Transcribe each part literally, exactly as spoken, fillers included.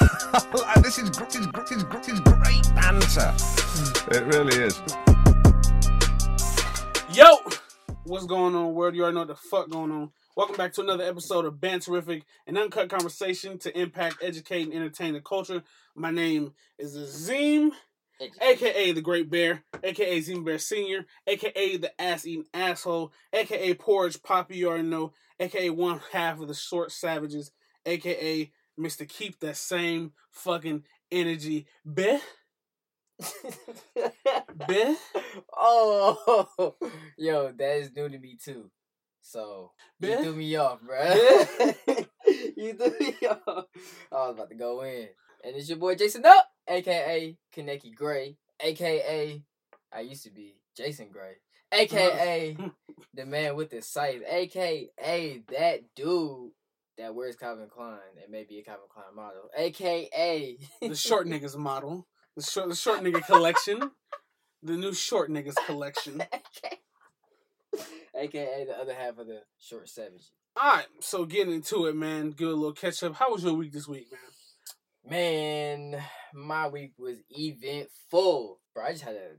Like, this is, this is, this is great banter. It really is. Yo, what's going on, world? You already know what the fuck going on. Welcome back to another episode of Banterific, an uncut conversation to impact, educate, and entertain the culture. My name is Azeem, a k a. The Great Bear, a k a. Azeem Bear Senior, a k a. The Ass-Eating Asshole, a k a. Porridge Poppy, you already know, a k a one half of the Short Savages, a k a. Mister Keep That Same Fucking Energy. Beh? Beh? Oh. Yo, that is new to me, too. So, Beh? You threw me off, bruh. You threw me off. I was about to go in. And it's your boy, Jason Up, a k a. Kaneki Gray, a k a. I used to be Jason Gray, a k a. The man with the sight, a k a. That dude that wears Calvin Klein and maybe a Calvin Klein model, a k a the short niggas model, the short the short nigga collection, the new short niggas collection, a k a the other half of the Short Savage. All right, so getting into it, man. Good little catch up. How was your week this week, man? Man, my week was eventful, bro. I just had a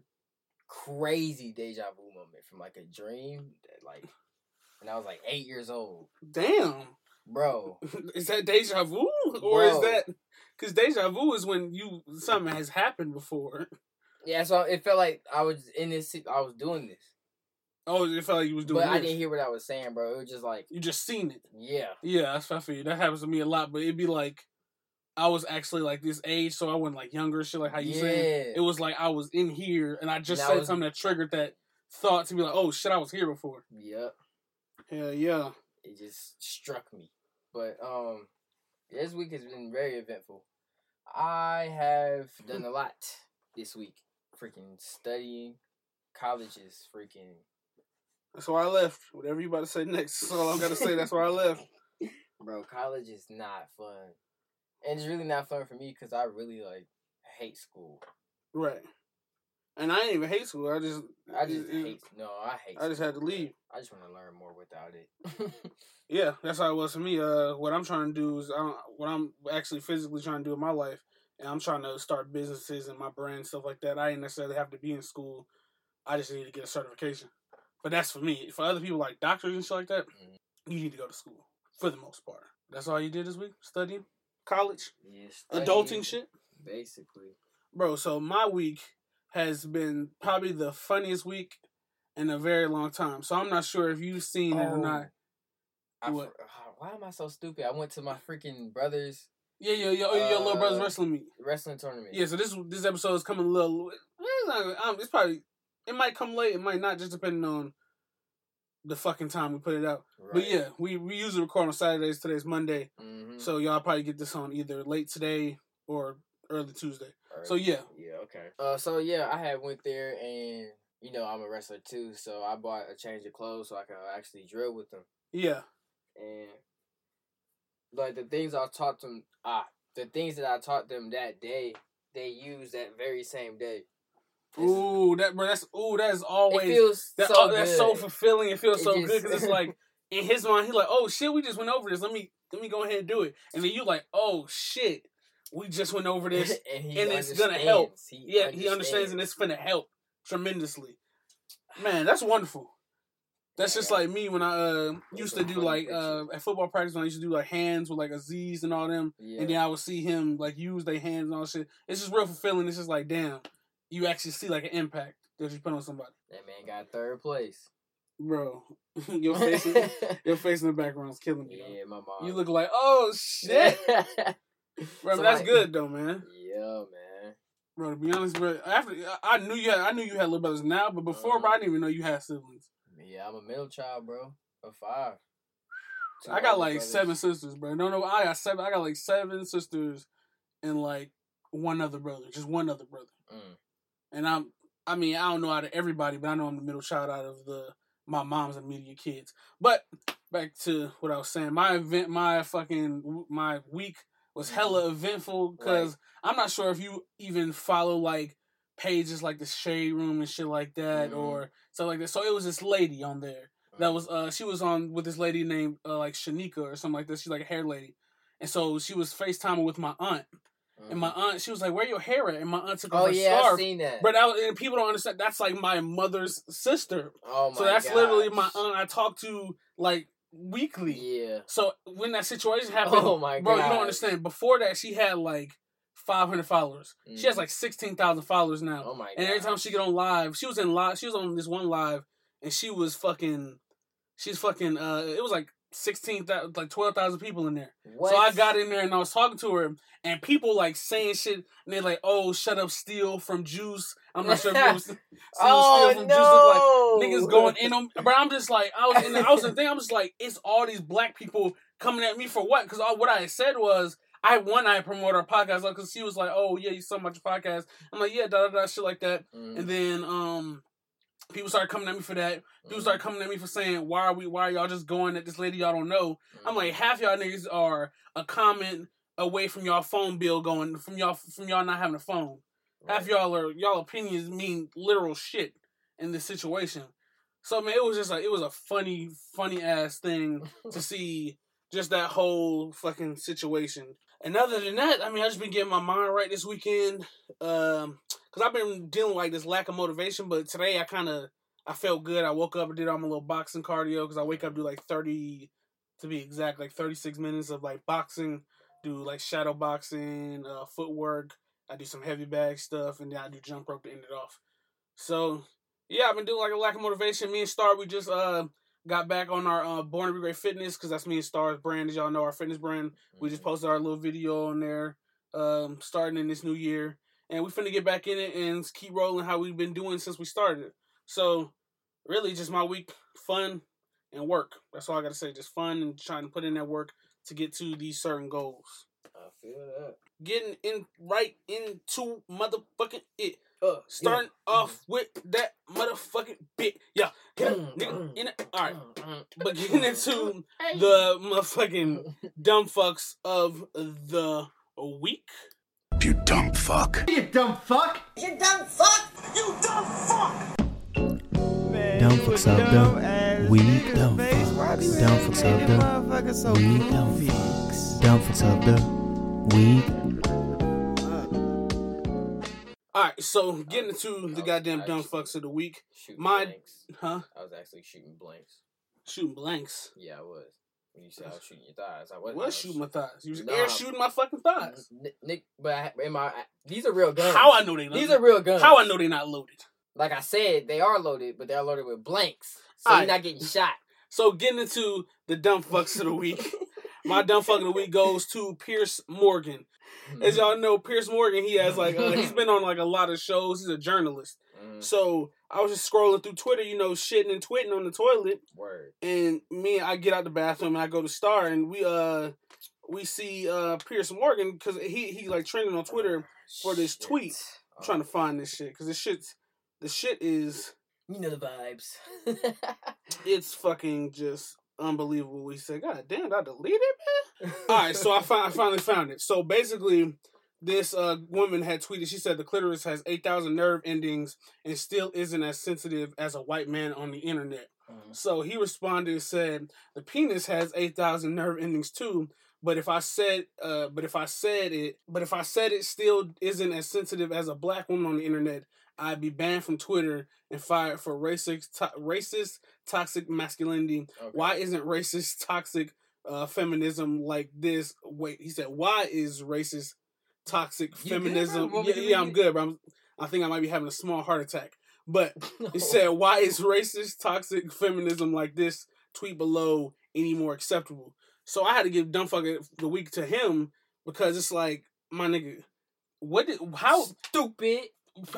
crazy deja vu moment from like a dream that like, when I was like eight years old. Damn. Bro. Is that deja vu? Or Bro. Is that... Because deja vu is when you something has happened before. Yeah, so it felt like I was in this... I was doing this. Oh, it felt like you was doing but this. But I didn't hear what I was saying, bro. It was just like... You just seen it. Yeah. Yeah, that's what I feel. That happens to me a lot, but it'd be like... I was actually like this age, so I wasn't like younger, shit like how you yeah. said. It was like I was in here, and I just and said I was... something that triggered that thought to be like, oh, shit, I was here before. Yep. Hell yeah. It just struck me. But um, this week has been very eventful. I have done a lot this week. Freaking studying. College is freaking... That's why I left. Whatever you about to say next. That's all I'm going to say. That's why I left. Bro, college is not fun. And it's really not fun for me because I really, like, hate school. Right. And I didn't even hate school. I just... I just it, hate... No, I hate I school, just had to leave. I just want to learn more without it. Yeah, that's how it was for me. Uh, what I'm trying to do is... I don't, what I'm actually physically trying to do in my life, and I'm trying to start businesses and my brand, stuff like that. I ain't necessarily have to be in school. I just need to get a certification. But that's for me. For other people, like doctors and shit like that, mm-hmm. you need to go to school. For the most part. That's all you did this week? Studying? College? Yeah, studying, adulting shit? Basically. Bro, so my week... has been probably the funniest week in a very long time. So I'm not sure if you've seen oh, it or not. I, what? Why am I so stupid? I went to my freaking brother's... Yeah, yeah, yeah. Uh, your little brother's wrestling meet. Wrestling tournament. Yeah, so this this episode is coming a little... It's probably... It might come late. It might not, just depending on the fucking time we put it out. Right. But yeah, we, we usually record on Saturdays. Today's Monday. Mm-hmm. So y'all probably get this on either late today or early Tuesday. So, yeah. Yeah, okay. Uh, so, yeah, I had went there and, you know, I'm a wrestler, too. So, I bought a change of clothes so I could actually drill with them. Yeah. And, like, the things I taught them, ah, the things that I taught them that day, they used that very same day. It's, ooh, that, bro, that's, ooh, that is always, it feels that, so oh, that's so fulfilling. It feels it so just, good because it's like, in his mind, he's like, oh, shit, we just went over this. Let me, let me go ahead and do it. And then you like, oh, shit. We just went over this, and, and it's gonna help. He yeah, understands. He understands, and it's gonna help tremendously. Man, that's wonderful. That's yeah. just like me when I uh, used to do like uh, at football practice. When I used to do like hands with like Aziz and all them, yeah. and then I would see him like use their hands and all shit. It's just real fulfilling. It's just like, damn, you actually see like an impact that you put on somebody. That man got third place, bro. your face, in, your face in the background is killing me. Yeah, bro. My mom. You look like, oh shit. Bro, so that's like, good though, man. Yeah, man. Bro, to be honest, bro, after I knew you, had, I knew you had little brothers now, but before, uh, bro, I didn't even know you had siblings. Yeah, I'm a middle child, bro. I'm five. Two I got like brothers. seven sisters, bro. No, no, I got seven. I got like seven sisters, and like one other brother, just one other brother. Mm. And I'm, I mean, I don't know out of everybody, but I know I'm the middle child out of the my mom's immediate kids. But back to what I was saying, my event, my fucking my week. was hella eventful because right. I'm not sure if you even follow like pages like the Shade Room and shit like that mm-hmm. or stuff like that. So it was this lady on there that was uh she was on with this lady named uh, like Shanika or something like this. She's like a hair lady, and so she was FaceTiming with my aunt, And my aunt, she was like, where your hair at? And my aunt took off oh, her yeah, scarf. Oh, yeah, I've seen that. But that was, and people don't understand, that's like my mother's sister. Oh, my God. So that's gosh. literally my aunt I talk to, like, weekly. Yeah. So when that situation happened, oh, my bro, gosh. you don't understand. Before that, she had, like, five hundred followers. Mm. She has, like, sixteen thousand followers now. Oh, my God. And every time she get on live, she was in live, she was on this one live, and she was fucking, she's fucking, uh, it was like, sixteen thousand, like twelve thousand people in there. What? So I got in there and I was talking to her, and people like saying shit, and they're like, "Oh, shut up, steal from Juice." I'm not sure if it was steal, oh, steal from no. Juice. It was like niggas going in on, but I'm just like, I was in, the, I was the thing. I'm just like, it's all these black people coming at me for what? Because all what I had said was, I one I promote our podcast because like, she was like, "Oh yeah, you so much podcast." I'm like, yeah, da da da, shit like that, mm. and then um. people started coming at me for that. People started coming at me for saying, why are we, why are y'all just going at this lady y'all don't know? I'm like, half y'all niggas are a comment away from y'all phone bill going, from y'all from y'all not having a phone. Right. Half y'all are, y'all opinions mean literal shit in this situation. So, man, it was just like, it was a funny, funny ass thing to see just that whole fucking situation. And other than that, I mean, I just been getting my mind right this weekend. Um... Because I've been dealing with like this lack of motivation, but today I kind of, I felt good. I woke up and did all my little boxing cardio because I wake up, do like thirty, to be exact, like thirty-six minutes of like boxing, do like shadow boxing, uh, footwork. I do some heavy bag stuff, and then I do jump rope to end it off. So, yeah, I've been doing like a lack of motivation. Me and Star, we just uh, got back on our uh, Born to Be Great Fitness because that's me and Star's brand. As y'all know, our fitness brand. We just posted our little video on there um, starting in this new year. And we finna get back in it and keep rolling how we've been doing since we started. So, really, just my week, fun and work. That's all I gotta say. Just fun and trying to put in that work to get to these certain goals. I feel that. Getting in right into motherfucking it. Uh, Starting yeah. off with that motherfucking bit. Yeah. Nigga, in it. All right. But getting into the motherfucking dumb fucks of the week. You dumb fuck. You dumb fuck. You dumb fuck. You dumb fuck. Man, dumb fucks up, dumb. We dumb fucks. Dumb fucks up, dumb. We dumb fucks. Dumb fucks up, dumb. We. All right, so getting into the goddamn dumb fucks of the week. Shooting My, blanks. Huh? I was actually shooting blanks. Shooting blanks? Yeah, I was. When you said I was shooting your thighs, I wasn't. I was shooting my thighs. You was nah, air shooting my fucking thighs. Nick, but I, in my, I, these are real guns. How I know they loaded? These are real guns. How I know they're not loaded? Like I said, they are loaded, but they're loaded with blanks. So All you're right. not getting shot. So getting into the dumb fucks of the week. My dumb fuck of the week goes to Piers Morgan. As y'all know, Piers Morgan, he has like, uh, he's been on like a lot of shows. He's a journalist. Mm. So I was just scrolling through Twitter, you know, shitting and twitting on the toilet. Word. And me, I get out the bathroom and I go to Star, and we uh we see uh Piers Morgan because he he like trending on Twitter oh, for this shit. tweet. I'm oh. trying to find this shit because this shit's the shit is you know the vibes. It's fucking just unbelievable. We said, God damn, I deleted it, man. All right, so I, fi- I finally found it. So basically, this uh, woman had tweeted, she said the clitoris has eight thousand nerve endings and still isn't as sensitive as a white man on the internet. Mm. So he responded and said, the penis has eight thousand nerve endings too, but if I said uh, but if I said it, but if I said it still isn't as sensitive as a black woman on the internet, I'd be banned from Twitter and fired for racist, to- racist toxic masculinity. Okay. Why isn't racist toxic uh, feminism like this? Wait, he said, why is racist toxic you feminism. Good, yeah, yeah, I'm good, but I'm, I think I might be having a small heart attack. But no. It said, why is racist toxic feminism like this tweet below any more acceptable? So I had to give Dumbfucker the week to him because it's like, my nigga, what did, how stupid,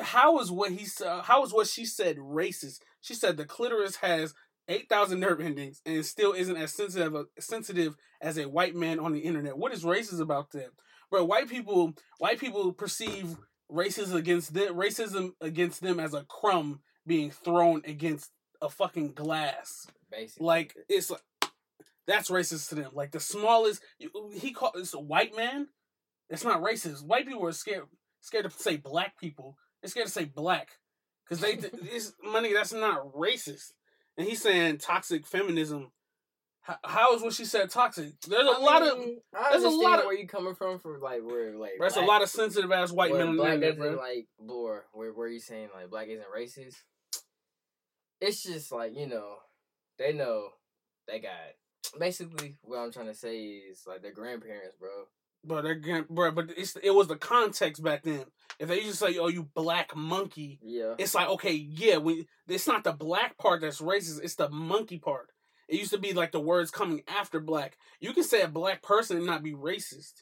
how is what he uh, how is what she said racist? She said the clitoris has eight thousand nerve endings and still isn't as sensitive uh, sensitive as a white man on the internet. What is racist about that? Bro, white people, white people perceive racism against them, racism against them as a crumb being thrown against a fucking glass. Basically, like it's like that's racist to them. Like the smallest, he called it's a white man. That's not racist. White people are scared, scared to say black people. They're scared to say black because they, it's money. That's not racist. And he's saying toxic feminism. How, how is what she said toxic? There's a I lot mean, of I there's a lot of where you coming from for like where like there's black, a lot of sensitive ass white men in there, bro. Like blur, where where you saying like black isn't racist? It's just like you know, they know they got it. Basically what I'm trying to say is like their grandparents, bro. But again, bro, but it's it was the context back then. If they just say, "Oh, you black monkey," yeah, it's like okay, yeah, we. It's not the black part that's racist; it's the monkey part. It used to be like the words coming after black. You can say a black person and not be racist.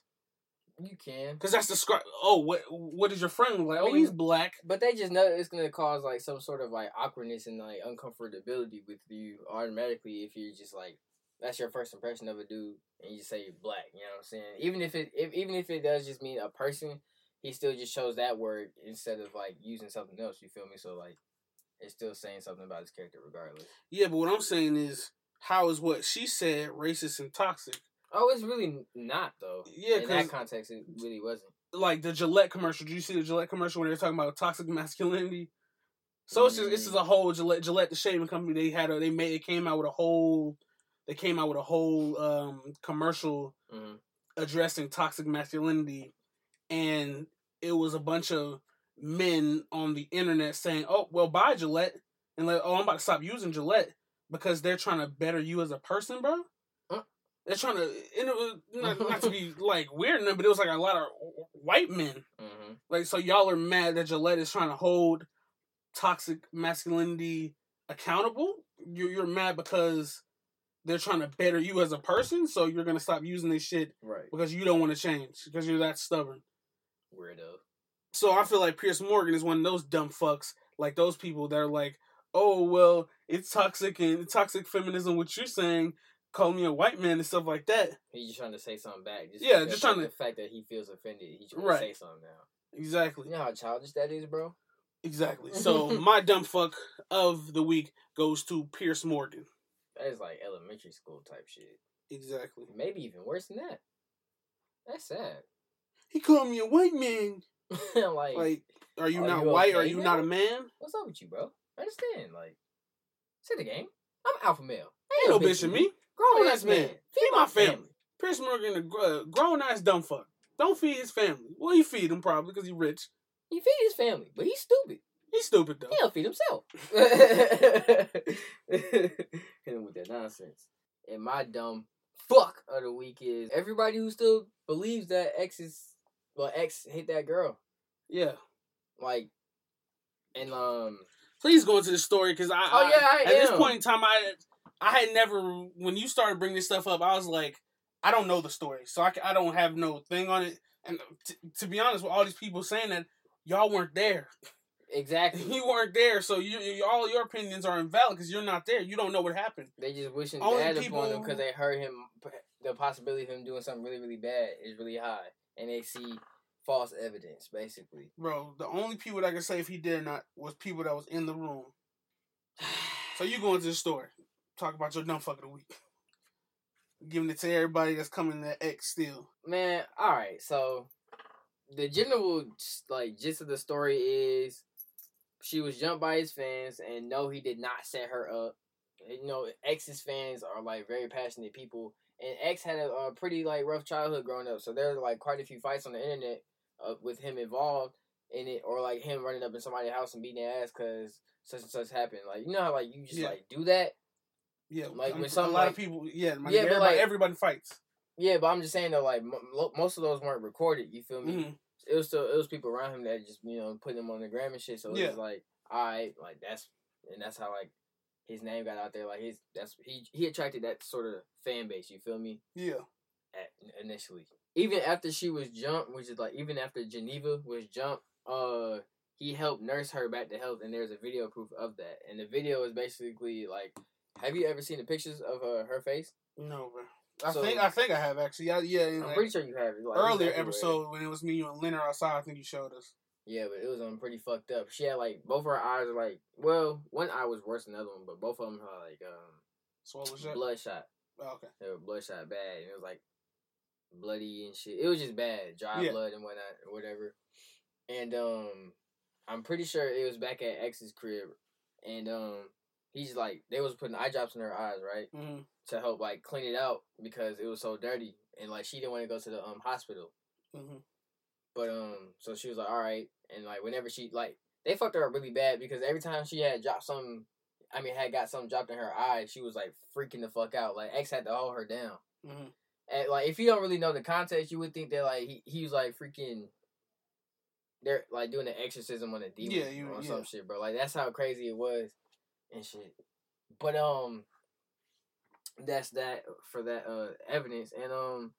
You can, because that's the oh, what what is your friend like? I mean, oh, he's black. But they just know it's gonna cause like some sort of like awkwardness and like uncomfortability with you automatically if you're just like. That's your first impression of a dude, and you say you're black. You know what I'm saying? Even if it, if, even if it does just mean a person, he still just chose that word instead of like using something else. You feel me? So like, it's still saying something about his character, regardless. Yeah, but what I'm saying is, how is what she said racist and toxic? Oh, it's really not though. Yeah, in that context, it really wasn't. Like the Gillette commercial. Did you see the Gillette commercial when they were talking about toxic masculinity? So mm-hmm. it's just, it's just a whole Gillette, Gillette the shaving company. They had a, they made it came out with a whole. They came out with a whole um, commercial mm-hmm. addressing toxic masculinity, and it was a bunch of men on the internet saying, "Oh, well, buy Gillette," and like, "Oh, I'm about to stop using Gillette because they're trying to better you as a person, bro." Huh? They're trying to, and it was, not, not to be like weird, but it was like a lot of white men, mm-hmm. like so. Y'all are mad that Gillette is trying to hold toxic masculinity accountable. You're you're mad because. They're trying to better you as a person, so you're going to stop using this shit right. because you don't want to change, because you're that stubborn. Weirdo. So I feel like Piers Morgan is one of those dumb fucks, like those people that are like, oh, well, it's toxic and toxic feminism, what you're saying, call me a white man and stuff like that. He's just trying to say something back. Just yeah, just trying to... The fact that he feels offended, he's trying right. to say something now. Exactly. You know how childish that is, bro? Exactly. So my dumb fuck of the week goes to Piers Morgan. That is like elementary school type shit. Exactly. Maybe even worse than that. That's sad. He called me a white man. like, like, are you are not you white? Okay are you now? Not a man? What's up with you, bro? I understand. Like, say the game. I'm alpha male. Ain't, Ain't no bitch in me. me. Grown ass man. man. Feed my family. family. Piers Morgan, a uh, grown ass dumb fuck. Don't feed his family. Well, you feed him probably because he's rich. He feed his family, but he's stupid. He's stupid, though. He'll feed himself. Hit him with that nonsense. And my dumb fuck of the week is everybody who still believes that X is... Well, X hit that girl. Yeah. Like, and, um... Please go into the story, because I... Oh, I, yeah, I At am. This point in time, I I had never... When you started bringing this stuff up, I was like, I don't know the story, so I, I don't have no thing on it. And t- to be honest, with all these people saying that, y'all weren't there. Exactly. You weren't there, so you, you all your opinions are invalid because you're not there. You don't know what happened. They just wishing Only bad people... upon him because they heard him. The possibility of him doing something really, really bad is really high, and they see false evidence, basically. Bro, the only people that I could say if he did or not was people that was in the room. So you go into the store, talk about your dumb fuck of the week, giving it to everybody that's coming to X still. Man, all right. So the general like gist of the story is. She was jumped by his fans, and no, he did not set her up. You know, X's fans are, like, very passionate people, and X had a, a pretty, like, rough childhood growing up, so there were, like, quite a few fights on the internet uh, with him involved in it, or, like, him running up in somebody's house and beating their ass because such and such happened. Like, you know how, like, you just, yeah. like, do that? Yeah. Like, when some, a lot like, of people, yeah, my, yeah everybody, like, everybody fights. Yeah, but I'm just saying, though, like, m- most of those weren't recorded, you feel me? Mm-hmm. It was still it was people around him that just you know putting him on the gram and shit. So it yeah. was like, all right, like that's and that's how like his name got out there. Like his that's he he attracted that sort of fan base. You feel me? Yeah. At, initially, even after she was jumped, which is like even after Geneva was jumped, uh, he helped nurse her back to health, and there's a video proof of that. And the video is basically like, have you ever seen the pictures of her, her face? No, bro. I so, think I think I have actually. I, yeah, I'm like, pretty sure you have it. Like, earlier episode when it was me, you, and Leonard outside. I think you showed us. Yeah, but it was um pretty fucked up. She had like both her eyes are like well, one eye was worse than the other one, but both of them are like um swollen, bloodshot. Oh, okay, they were bloodshot bad, and it was like bloody and shit. It was just bad, dry yeah. blood and whatnot, or whatever. And um, I'm pretty sure it was back at X's crib, and um, he's like, they was putting eye drops in her eyes, right? Mm-hmm. To help, like, clean it out because it was so dirty. And, like, she didn't want to go to the um hospital. Mm-hmm. But, um, so she was like, all right. And, like, whenever she, like, they fucked her up really bad because every time she had dropped something, I mean, had got something dropped in her eye, she was, like, freaking the fuck out. Like, X had to hold her down. Mm-hmm. And, like, if you don't really know the context, you would think that, like, he, he was, like, freaking... They're, like, doing an exorcism on a demon yeah, you, or yeah. some shit, bro. Like, that's how crazy it was and shit. But, um... that's that for that uh, evidence. And, um...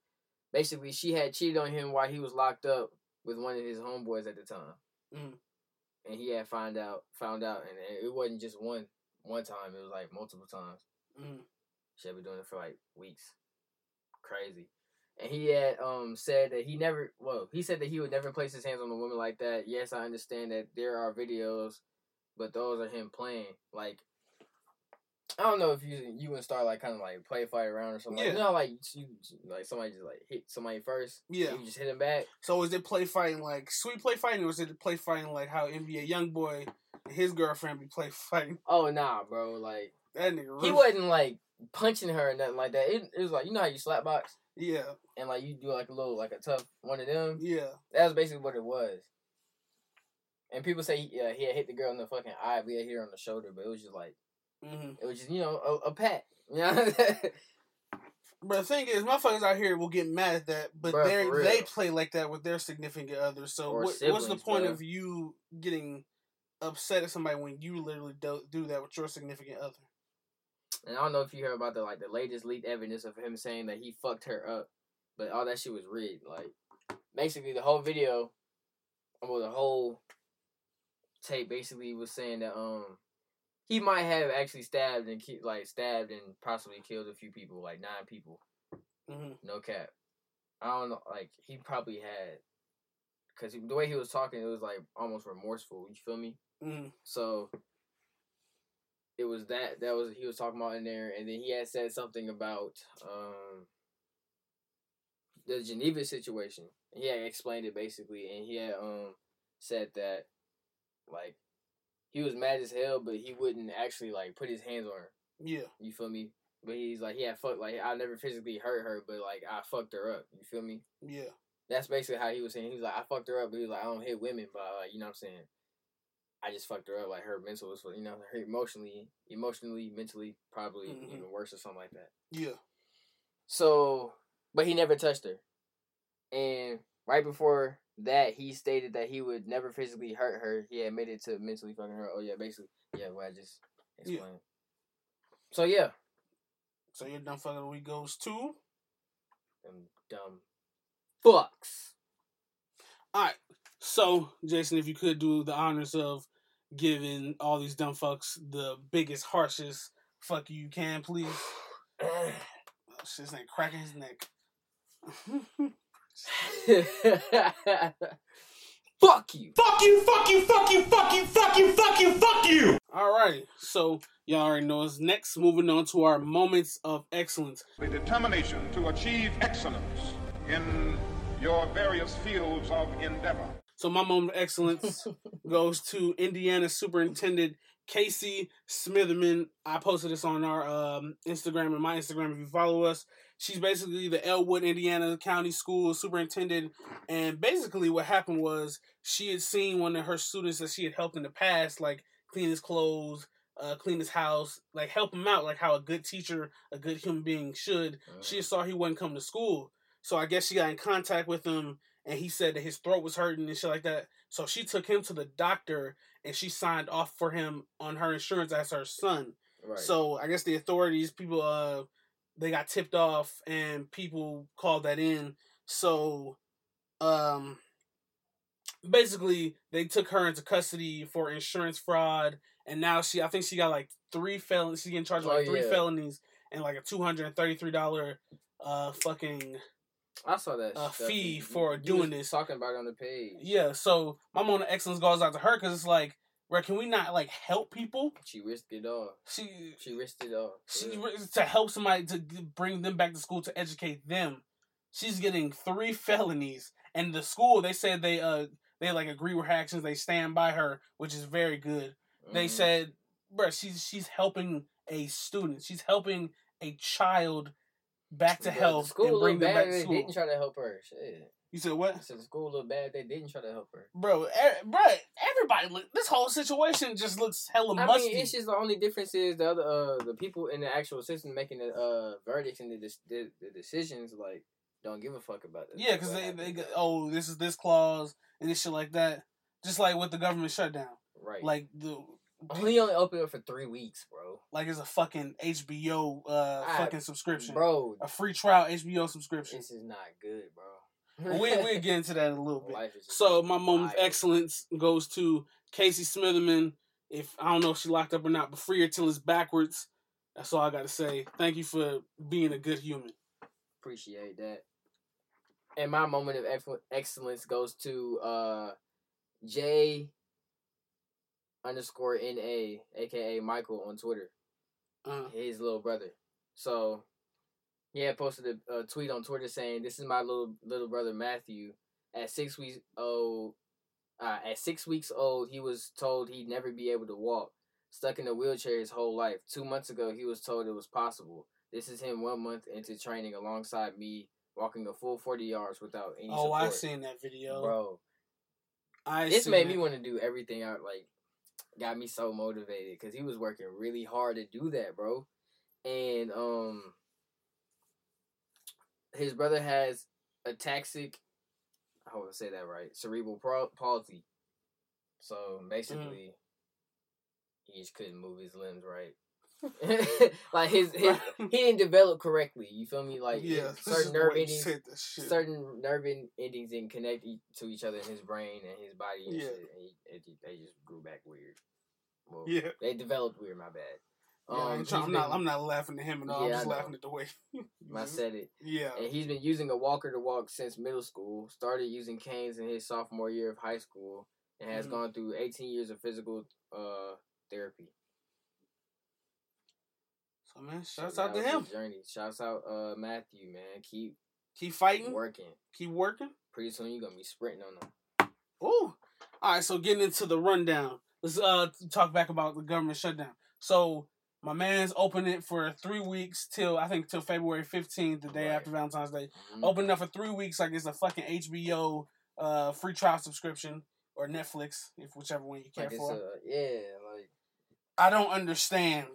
basically, she had cheated on him while he was locked up with one of his homeboys at the time. Mm-hmm. And he had find out, found out. And it wasn't just one one time. It was, like, multiple times. Mm-hmm. She had been doing it for, like, weeks. Crazy. And he had um said that he never, well, he said that he would never place his hands on a woman like that. Yes, I understand that there are videos, but those are him playing. Like, I don't know if you you would start, like, kind of, like, play fight around or something. Yeah. Like, you know, like, you, like, somebody just, like, hit somebody first. Yeah. You just hit him back. So was it play fighting, like, sweet play fighting, or was it play fighting, like, how N B A Youngboy and his girlfriend be play fighting? Oh, nah, bro. Like, that nigga really... He wasn't, like, punching her or nothing like that. It, it was, like, you know how you slap box? Yeah. And, like, you do, like, a little, like, a tough one of them? Yeah. That was basically what it was. And people say he, uh, he had hit the girl in the fucking eye, we had hit her on the shoulder, but it was just, like, mm-hmm. It was just, you know, a, a pat. You know? But the thing is, motherfuckers out here will get mad at that, but they they play like that with their significant other. So what, siblings, what's the point bro. of you getting upset at somebody when you literally do, do that with your significant other? And I don't know if you heard about the like the latest leaked evidence of him saying that he fucked her up, but all that shit was rigged. Like, basically, the whole video, well, the whole tape basically was saying that um. He might have actually stabbed and ki- like stabbed and possibly killed a few people, like nine people. Mm-hmm. No cap. I don't know. Like he probably had, because the way he was talking, it was like almost remorseful. You feel me? Mm-hmm. So it was that that was he was talking about in there, and then he had said something about um, the Geneva situation. He had explained it basically, and he had um said that like. He was mad as hell, but he wouldn't actually, like, put his hands on her. Yeah. You feel me? But he's like, yeah, fuck, like, I never physically hurt her, but, like, I fucked her up. You feel me? Yeah. That's basically how he was saying. He was like, I fucked her up, but he was like, I don't hit women, but, like, you know what I'm saying? I just fucked her up, like, her mental was, you know, her emotionally, emotionally, mentally, probably mm-hmm. even worse or something like that. Yeah. So, but he never touched her. And right before... that he stated that he would never physically hurt her. He admitted to mentally fucking her. Oh yeah, basically. Yeah, what I just explained. Yeah. So yeah. So your dumb fuck of the week goes to them dumb fucks. Alright. So, Jason, if you could do the honors of giving all these dumb fucks the biggest, harshest fuck you can, please. Oh, shit, his neck cracking his neck. Fuck you. Fuck you, fuck you, fuck you, fuck you, fuck you, fuck you, fuck you. Alright, so y'all already know us. Next, moving on to our moments of excellence. The determination to achieve excellence in your various fields of endeavor. So my moment of excellence goes to Indiana Superintendent Casey Smitherman. I posted this on our um, Instagram and my Instagram if you follow us. She's basically the Elwood, Indiana County School Superintendent, and basically what happened was she had seen one of her students that she had helped in the past, like clean his clothes, uh, clean his house, like help him out, like how a good teacher, a good human being should. Uh-huh. She saw he wasn't coming to school, so I guess she got in contact with him, and he said that his throat was hurting and shit like that. So she took him to the doctor, and she signed off for him on her insurance as her son. Right. So I guess the authorities, people... uh. They got tipped off and people called that in. So, um, basically they took her into custody for insurance fraud. And now she, I think she got like three felonies. She's getting charged with like oh, three yeah. felonies and like a two hundred thirty-three dollars, uh, fucking, I saw that uh, fee you, for you doing this. Talking about it on the page. Yeah. So my moment of excellence goes out to her. Cause it's like, where can we not, like, help people? She risked it all. She she risked it all. She yeah. To help somebody, to bring them back to school, to educate them. She's getting three felonies. And the school, they said they, uh, they like, agree with her actions. They stand by her, which is very good. Mm-hmm. They said bruh, she's she's helping a student. She's helping a child back to health and bring them back to school. They didn't try to help her. Shit. You said what? I said the school looked bad. They didn't try to help her. Bro, er, bro, everybody, look, this whole situation just looks hella musty. I mean, it's just the only difference is the other, uh, the people in the actual system making the uh, verdicts and the, the the decisions, like, don't give a fuck about this. Yeah, because they, they go, oh, this is this clause and this shit like that. Just like with the government shutdown. Right. Like, the... Only only open up for three weeks, bro. Like it's a fucking H B O uh I, fucking subscription, bro. A free trial H B O subscription. This is not good, bro. we we we'll get into that in a little bit. So my moment of excellence goes to Casey Smitherman. If I don't know if she locked up or not, but free her till it's backwards. That's all I gotta say. Thank you for being a good human. Appreciate that. And my moment of ex- excellence goes to uh Jay. Underscore N A, a k a. Michael on Twitter. Uh-huh. His little brother. So, yeah, posted a, a tweet on Twitter saying, this is my little little brother Matthew. At six weeks old, uh, at six weeks old, he was told he'd never be able to walk. Stuck in a wheelchair his whole life. Two months ago, he was told it was possible. This is him one month into training alongside me, walking a full forty yards without any support. Oh, I seen that video. Bro. I this made that. me want to do everything I, like, got me so motivated because he was working really hard to do that, bro. And um, his brother has ataxic, I want to say that right, cerebral palsy. So basically, mm-hmm. he just couldn't move his limbs right. like his, his he didn't develop correctly. You feel me? Like yeah, certain nerve endings, certain nerve endings didn't connect e- to each other in his brain and his body. And yeah, shit. And he, it, they just grew back weird. Well, yeah, they developed weird. My bad. Um, yeah, I'm, trying, I'm been, not. I'm not laughing at him at all. Yeah, I'm just laughing at the way I said it. Yeah, and he's been using a walker to walk since middle school. Started using canes in his sophomore year of high school, and has mm-hmm. gone through eighteen years of physical uh, therapy. So man, shouts shout out, out to him. Journey. Shouts out uh, Matthew, man. Keep keep fighting. Keep working. Keep working. Pretty soon you're gonna be sprinting on them. Ooh. Alright, so getting into the rundown. Let's uh talk back about the government shutdown. So my man's opened it for three weeks till I think till February fifteenth, the day right. after Valentine's Day. Mm-hmm. Opened up for three weeks like it's a fucking H B O uh free trial subscription or Netflix, if whichever one you care like for. Uh, yeah, like I don't understand.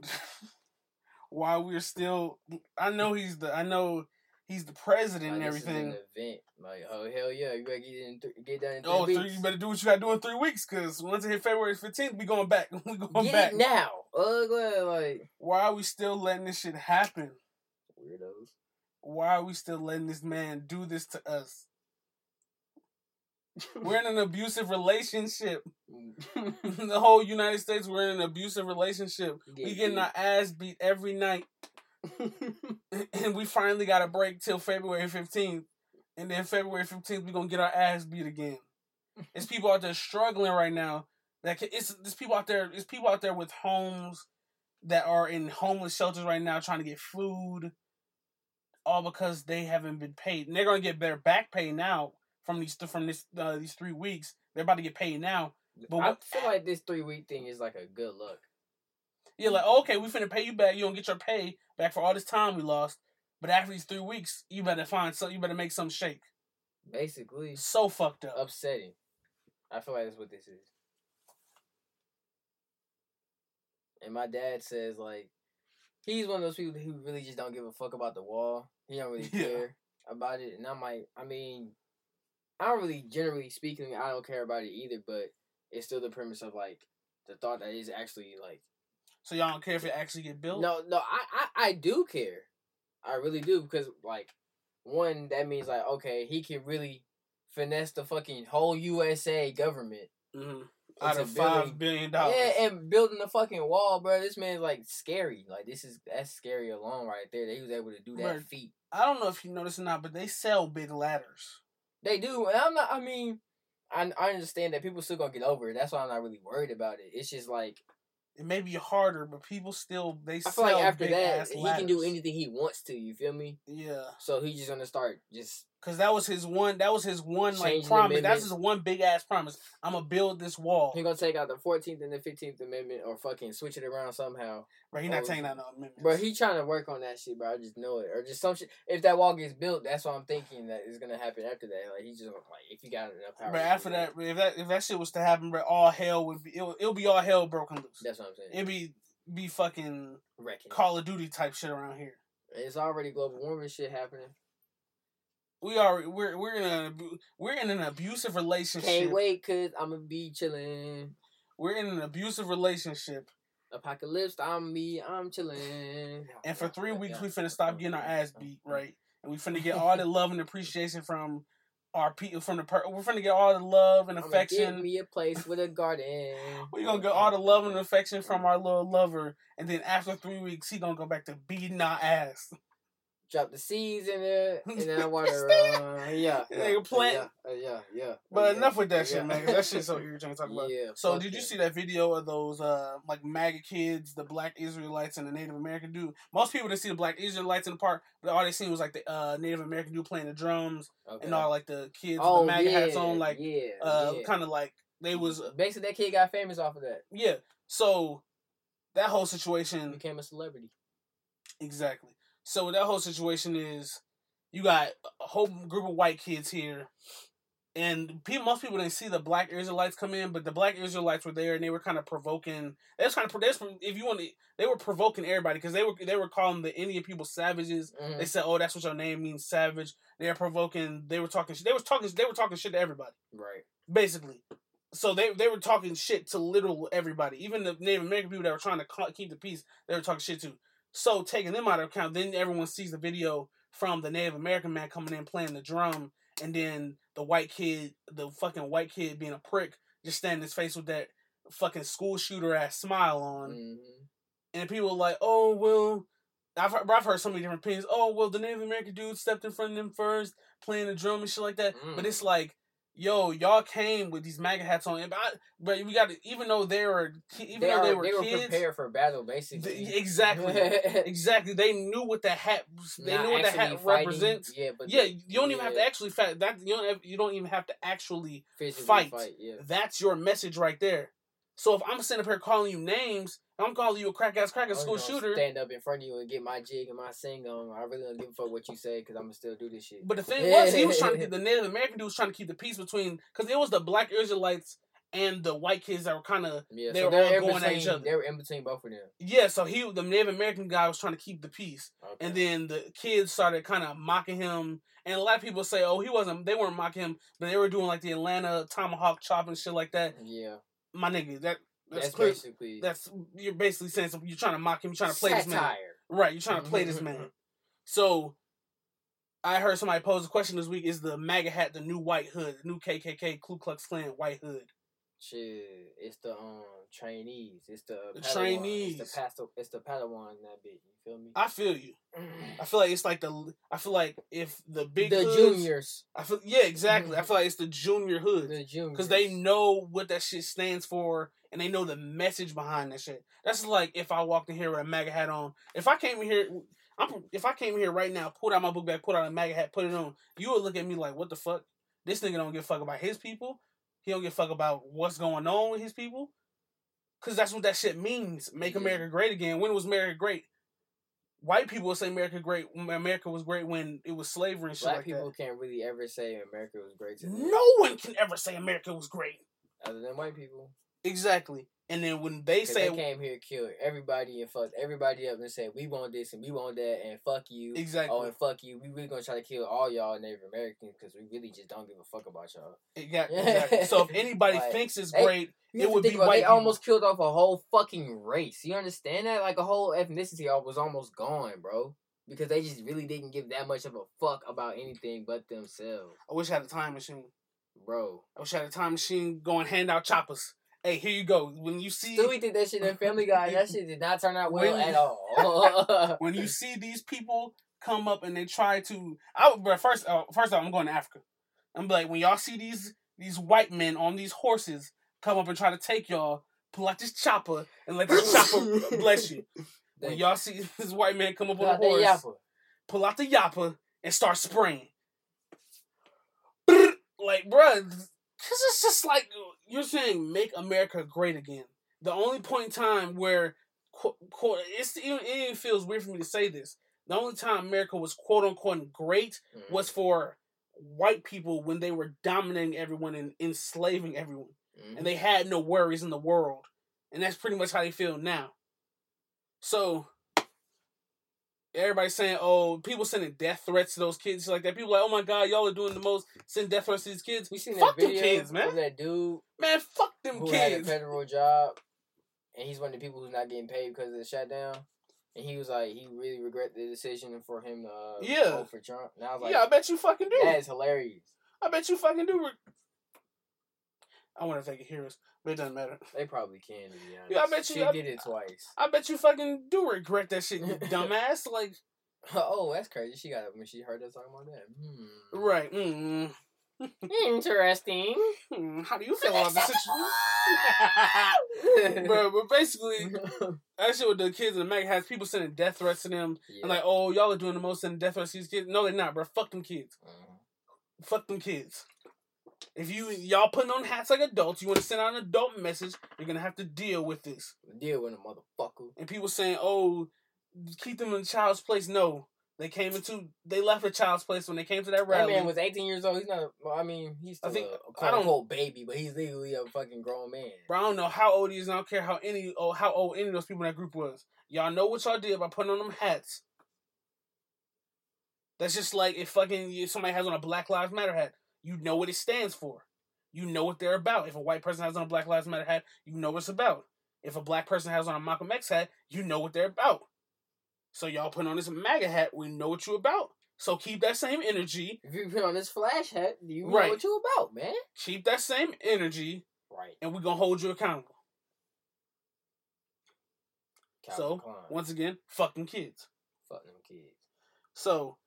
Why we're still, I know he's the, I know he's the president like, and everything. This is an event. Like, oh hell yeah, you better get in, th- get down in three oh, weeks. Oh, so you better do what you got to do in three weeks, cause once it hit February fifteenth, we going back, we going get back it now. Uh, like, why are we still letting this shit happen? Weirdos. Why are we still letting this man do this to us? We're in an abusive relationship. The whole United States, we're in an abusive relationship. Get we getting beat. Our ass beat every night. And we finally got a break till February fifteenth. And then February fifteenth, we're going to get our ass beat again. It's people out there struggling right now. That can, it's there's people out there. It's people out there with homes that are in homeless shelters right now trying to get food. All because they haven't been paid. And they're going to get better back pay now. From these from this uh, these three weeks, they're about to get paid now. But I what, feel like this three week thing is like a good look. Yeah, like okay, we finna pay you back. You don't get your pay back for all this time we lost. But after these three weeks, you better find some. You better make some shake. Basically, so fucked up, upsetting. I feel like that's what this is. And my dad says like, he's one of those people who really just don't give a fuck about the wall. He don't really yeah. care about it. And I'm like, I mean. I don't really, generally speaking, I don't care about it either, but it's still the premise of, like, the thought that is actually, like... So y'all don't care if it actually get built? No, no, I, I, I do care. I really do, because, like, one, that means, like, okay, he can really finesse the fucking whole U S A government. Mm-hmm. Out of five billion dollars. Yeah, and building the fucking wall, bro. This man's, like, scary. Like, this is, that's scary alone right there. They was able to do that bro, feat. I don't know if you noticed or not, but they sell big ladders. They do, and I'm not, I mean, I, I understand that people still gonna get over it. That's why I'm not really worried about it. It's just like... It may be harder, but people still, they I feel like after that, he ladders. Can do anything he wants to, you feel me? Yeah. So he's just gonna start just Cause that was his one. That was his one Changing like promise. That's his one big ass promise. I'm gonna build this wall. He gonna take out the fourteenth and the fifteenth Amendment, or fucking switch it around somehow. Bro, he not taking out no amendments. Bro, he trying to work on that shit, bro. I just know it, or just some shit. If that wall gets built, that's what I'm thinking that is gonna happen after that. Like he just like if you got enough power. Bro, after that, if that if that shit was to happen, bro, all hell would be it'll, it'll be all hell broken loose. That's what I'm saying. It'd be be fucking Wrecking. Call of Duty type shit around here. It's already global warming shit happening. We are we're we're in a we're in an abusive relationship. Can't wait, cause I'ma be chilling. We're in an abusive relationship. Apocalypse, I'm me, I'm chilling. And for three weeks, we finna stop getting our ass beat, right? And we finna get all the love and appreciation from our people. From the per- we're finna get all the love and affection. I'ma give me a place with a garden. We're gonna get all the love and affection from our little lover, and then after three weeks, he gonna go back to beating our ass. Drop the seeds in there, and then I want to, uh, yeah, yeah, like a plant, yeah, uh, yeah, yeah. But yeah, enough with that yeah. shit, man. That shit's so irritating to talk about. Yeah, so did you yeah. see that video of those, uh, like MAGA kids, the Black Israelites and the Native American dude? Most people that see the Black Israelites in the park, but all they seen was like the uh, Native American dude playing the drums okay. and all like the kids oh, with the MAGA yeah, hats on, like, yeah, uh, yeah. kind of like they was uh, basically that kid got famous off of that. Yeah. So that whole situation became a celebrity. Exactly. So that whole situation is, you got a whole group of white kids here, and people, most people didn't see the Black Israelites come in, but the Black Israelites were there, and they were kind of provoking. They were kind of, if you want, to, they were provoking everybody because they were they were calling the Indian people savages. Mm-hmm. They said, "Oh, that's what your name means, savage." They were provoking. They were talking. They were talking. They were talking shit to everybody. Right. Basically. So they they were talking shit to literal everybody, even the Native American people that were trying to keep the peace. They were talking shit to. So, taking them out of account, then everyone sees the video from the Native American man coming in playing the drum, and then the white kid, the fucking white kid being a prick, just standing his face with that fucking school shooter ass smile on. Mm-hmm. And people are like, oh, well, I've heard, I've heard so many different opinions. Oh, well, the Native American dude stepped in front of them first, playing the drum and shit like that. Mm. But it's like, yo, y'all came with these MAGA hats on, but, I, but we got to, even though they were, even they though they are, were, they were kids, prepared for battle, basically. Th- exactly, exactly. They knew what the hat, they Not knew what the hat fighting. represents. Yeah, but yeah, you don't yeah. even have to actually fight. That you don't, have, you don't even have to actually Physically fight. fight yeah. That's your message right there. So if I'm sitting up here calling you names, I'm calling you a crack ass, crack ass school shooter. Stand up in front of you and get my jig and my sing on. I really don't give a fuck what you say because I'm gonna still do this shit. But the thing was, he was trying to get the Native American dude was trying to keep the peace between because it was the Black Israelites and the white kids that were kind of yeah, they so were all going between, at each other. They were in between both of them. Yeah, so he the Native American guy was trying to keep the peace, okay. and then the kids started kind of mocking him. And a lot of people say, "Oh, he wasn't. They weren't mocking him, but they were doing like the Atlanta tomahawk chop and shit like that." Yeah, my nigga, that. That's, that's basically... That's... You're basically saying something. You're trying to mock him. You're trying to play satire. This man. Right. You're trying to play this man. So, I heard somebody pose a question this week. Is the MAGA hat the new white hood? The new K K K, Ku Klux Klan, white hood? Shit. It's the, um... Trainees. It's the... The Padawan. Trainees. It's the, pastel, it's the Padawan in that bitch. You feel me? I feel you. I feel like it's like the... I feel like if the big The hoods, juniors. I feel... Yeah, exactly. I feel like it's the junior hood. The juniors. Because they know what that shit stands for... And they know the message behind that shit. That's like if I walked in here with a MAGA hat on. If I came in here, I'm if I came in here right now, pulled out my book bag, pulled out a MAGA hat, put it on. You would look at me like, what the fuck? This nigga don't give a fuck about his people. He don't give a fuck about what's going on with his people. Because that's what that shit means. Make yeah. America great again. When was America great? White people would say America great. America was great when it was slavery and shit Black like that. Black people can't really ever say America was great today. No one can ever say America was great. Other than white people. Exactly. And then when they say... They came here, killed everybody and fucked everybody up and said, we want this and we want that and fuck you. Exactly. Oh, and fuck you. We really gonna try to kill all y'all Native Americans because we really just don't give a fuck about y'all. Exactly. exactly. So if anybody like, thinks it's they, great, it would be white They people. Almost killed off a whole fucking race. You understand that? Like, a whole ethnicity was almost gone, bro. Because they just really didn't give that much of a fuck about anything but themselves. I wish I had a time machine. Bro. I wish I had a time machine going hand out choppers. Hey, here you go. When you see... Stewie did that shit in Family Guy. That shit did not turn out well at all. When you see these people come up and they try to... I would, first, uh, first off, I'm going to Africa. I'm like, when y'all see these these white men on these horses come up and try to take y'all, pull out this chopper and let this chopper bless you. When y'all see this white man come up pull on a horse, yapper. pull out the yapper and start spraying. like, bruh, because it's just like, you're saying make America great again. The only point in time where, quote, quote, it's, it even feels weird for me to say this, the only time America was quote-unquote great mm-hmm. was for white people when they were dominating everyone and enslaving everyone. Mm-hmm. And they had no worries in the world. And that's pretty much how they feel now. So, everybody's saying, oh, people sending death threats to those kids like that. People like, oh my God, y'all are doing the most, send death threats to these kids. We seen fuck that video them kids, man. Of that dude man, fuck them who kids. Had a federal job, and he's one of the people who's not getting paid because of the shutdown. And he was like, he really regretted the decision for him to uh, yeah. vote for Trump. And I was like, yeah, I bet you fucking do. That is hilarious. I bet you fucking do. I wonder if they can hear us, but it doesn't matter. They probably can, to be honest. Yeah, I bet you, she I, did it twice. I, I bet you fucking do regret that shit, you dumbass. Like, oh, that's crazy. She got it when she heard us talking about that. Hmm. Right. Mm. Interesting. Hmm. How do you feel about the situation? Bro, but basically, that shit with the kids in the MAGA has people sending death threats to them. Yeah. And like, oh, y'all are doing the most sending death threats to these kids. No, they're not, bro. Fuck them kids. Mm. Fuck them kids. If you y'all putting on hats like adults, you want to send out an adult message, you're gonna have to deal with this. Deal with a motherfucker. And people saying, "Oh, keep them in child's place." No, they came into they left a child's place when they came to that rally. That man was eighteen years old. He's not. Well, I mean, he's still I think, a, a I don't know baby, but he's legally a fucking grown man. Bro, I don't know how old he is. I don't care how any or how old any of those people in that group was. Y'all know what y'all did by putting on them hats. That's just like if fucking if somebody has on a Black Lives Matter hat. You know what it stands for. You know what they're about. If a white person has on a Black Lives Matter hat, you know what it's about. If a black person has on a Malcolm X hat, you know what they're about. So y'all put on this MAGA hat, we know what you're about. So keep that same energy. If you put on this Flash hat, you right. know what you're about, man. Keep that same energy. Right. And we're going to hold you accountable. Calvin so, Klein. Once again, fuck them kids. Fuck them kids. So...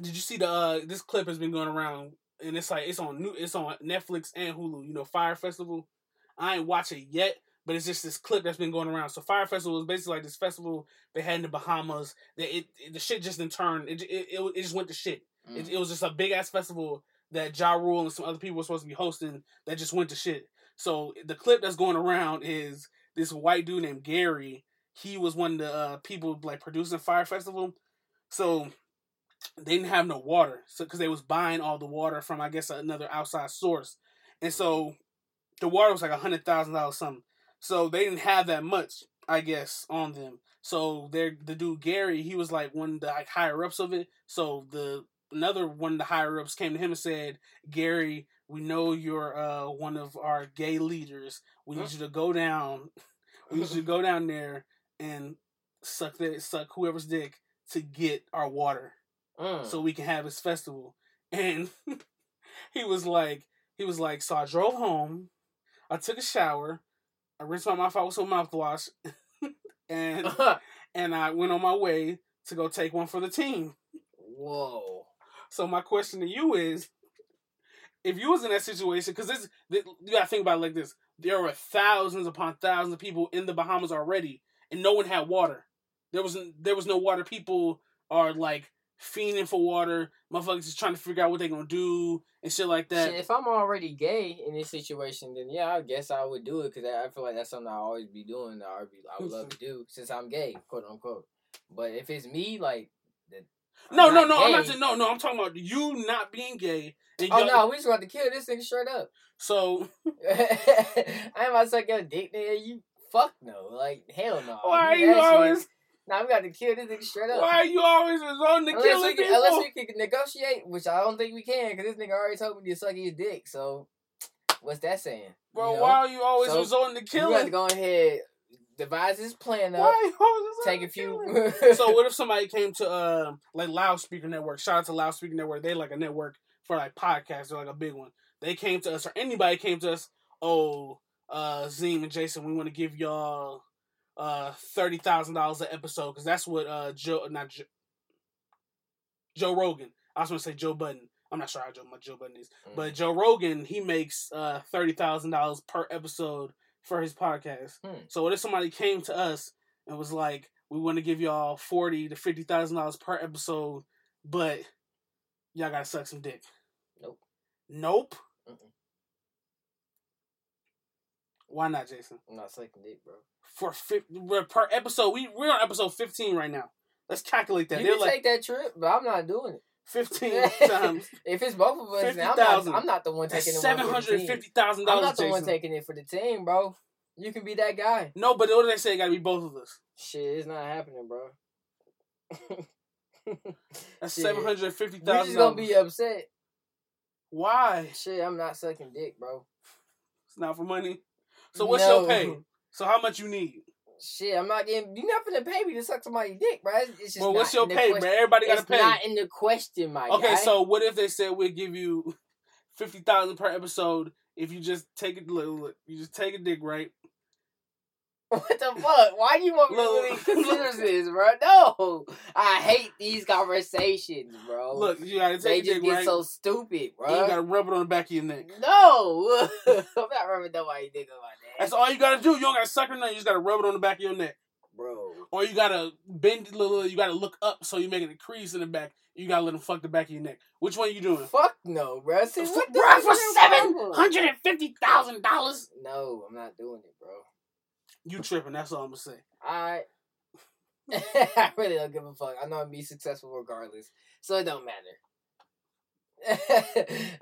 Did you see the uh, this clip has been going around and it's like it's on new it's on Netflix and Hulu, you know, Fyre Festival. I ain't watch it yet, but it's just this clip that's been going around. So Fyre Festival is basically like this festival they had in the Bahamas. That it, it the shit just didn't turn. It it, it it just went to shit. Mm. It, it was just a big ass festival that Ja Rule and some other people were supposed to be hosting that just went to shit. So the clip that's going around is this white dude named Gary. He was one of the uh, people like producing Fyre Festival. So they didn't have no water, so because they was buying all the water from, I guess, another outside source, and so the water was like a hundred thousand dollars something. So they didn't have that much, I guess, on them. So they the dude Gary, he was like one of the like, higher ups of it. So the another one of the higher ups came to him and said, "Gary, we know you're uh, one of our gay leaders. We need you to go down. We need you to go down there and suck that suck whoever's dick to get our water." Mm. So we can have his festival. And he was like, he was like, so I drove home, I took a shower, I rinsed my mouth out with some mouthwash, and and I went on my way to go take one for the team. Whoa. So my question to you is, if you was in that situation, because this, this, you gotta think about it like this, there were thousands upon thousands of people in the Bahamas already, and no one had water. There was, there was no water. People are like, fiending for water, motherfuckers is trying to figure out what they gonna do and shit like that. Shit, if I'm already gay in this situation, then yeah, I guess I would do it because I feel like that's something I always be doing. I would, be, I would love to do since I'm gay, quote unquote. But if it's me, like, I'm no, no, no, gay. I'm not saying no, no. I'm talking about you not being gay. And oh no, we just want to kill this nigga straight up. So I ain't about to suck your dick, nigga. You fuck no, like hell no. Why are you always? Now we got to kill this nigga straight up. Why are you always resorting to killing people? Unless we can negotiate, which I don't think we can, because this nigga already told me to suck his dick. So, what's that saying? Bro, you know? Why are you always so resorting to killing? You got to go ahead, devise this plan up. Why are you take a few. So, what if somebody came to uh, like Loudspeaker Network? Shout out to Loudspeaker Network. They like a network for like podcasts. They're like a big one. They came to us, or anybody came to us. Oh, uh, Azeem and Jason, we want to give y'all. Uh, thirty thousand dollars an episode, because that's what uh Joe not Joe, Joe Rogan. I was gonna say Joe Budden. I'm not sure how Joe my Joe Budden is, mm. but Joe Rogan he makes uh thirty thousand dollars per episode for his podcast. Mm. So what if somebody came to us and was like, "We want to give y'all forty to fifty thousand dollars per episode, but y'all gotta suck some dick." Nope. Nope. Mm-mm. Why not, Jason? I'm not sucking dick, bro. For fi- per episode, we we're on episode fifteen right now. Let's calculate that. You They're can like, take that trip, but I'm not doing it. Fifteen times. If it's both of us, fifty, now, I'm, not, I'm not the one taking it. Seven hundred fifty thousand dollars. I'm not the Jason. one taking it for the team, bro. You can be that guy. No, but what do they say? It gotta be both of us. Shit, it's not happening, bro. That's seven hundred fifty thousand. You just gonna be upset. Why? Shit, I'm not sucking dick, bro. It's not for money. So what's no. your pay? So how much you need? Shit, I'm not getting... You're not finna pay me to suck somebody's dick, bro. It's just well, what's your pay, question. bro? Everybody gotta it's pay. It's not in the question, my okay, guy. Okay, so what if they said we'll give you fifty thousand dollars per episode if you just take a... Look, look, you just take a dick, right? What the fuck? Why do you want me look, to really consider this, bro? No! I hate these conversations, bro. Look, you gotta take they a dick, right? They just get so stupid, bro. And you gotta rub it on the back of your neck. No! I'm not rubbing nobody's dick on my neck. That's all you gotta do. You don't gotta suck or nothing. You just gotta rub it on the back of your neck. Bro. Or you gotta bend it a little. You gotta look up so you're making a crease in the back. You gotta let them fuck the back of your neck. Which one are you doing? Fuck no, bro. See, F- what bro, for seven hundred fifty thousand dollars? No, I'm not doing it, bro. You tripping, that's all I'm gonna say. Alright. I really don't give a fuck. I know I'm gonna be successful regardless. So it don't matter.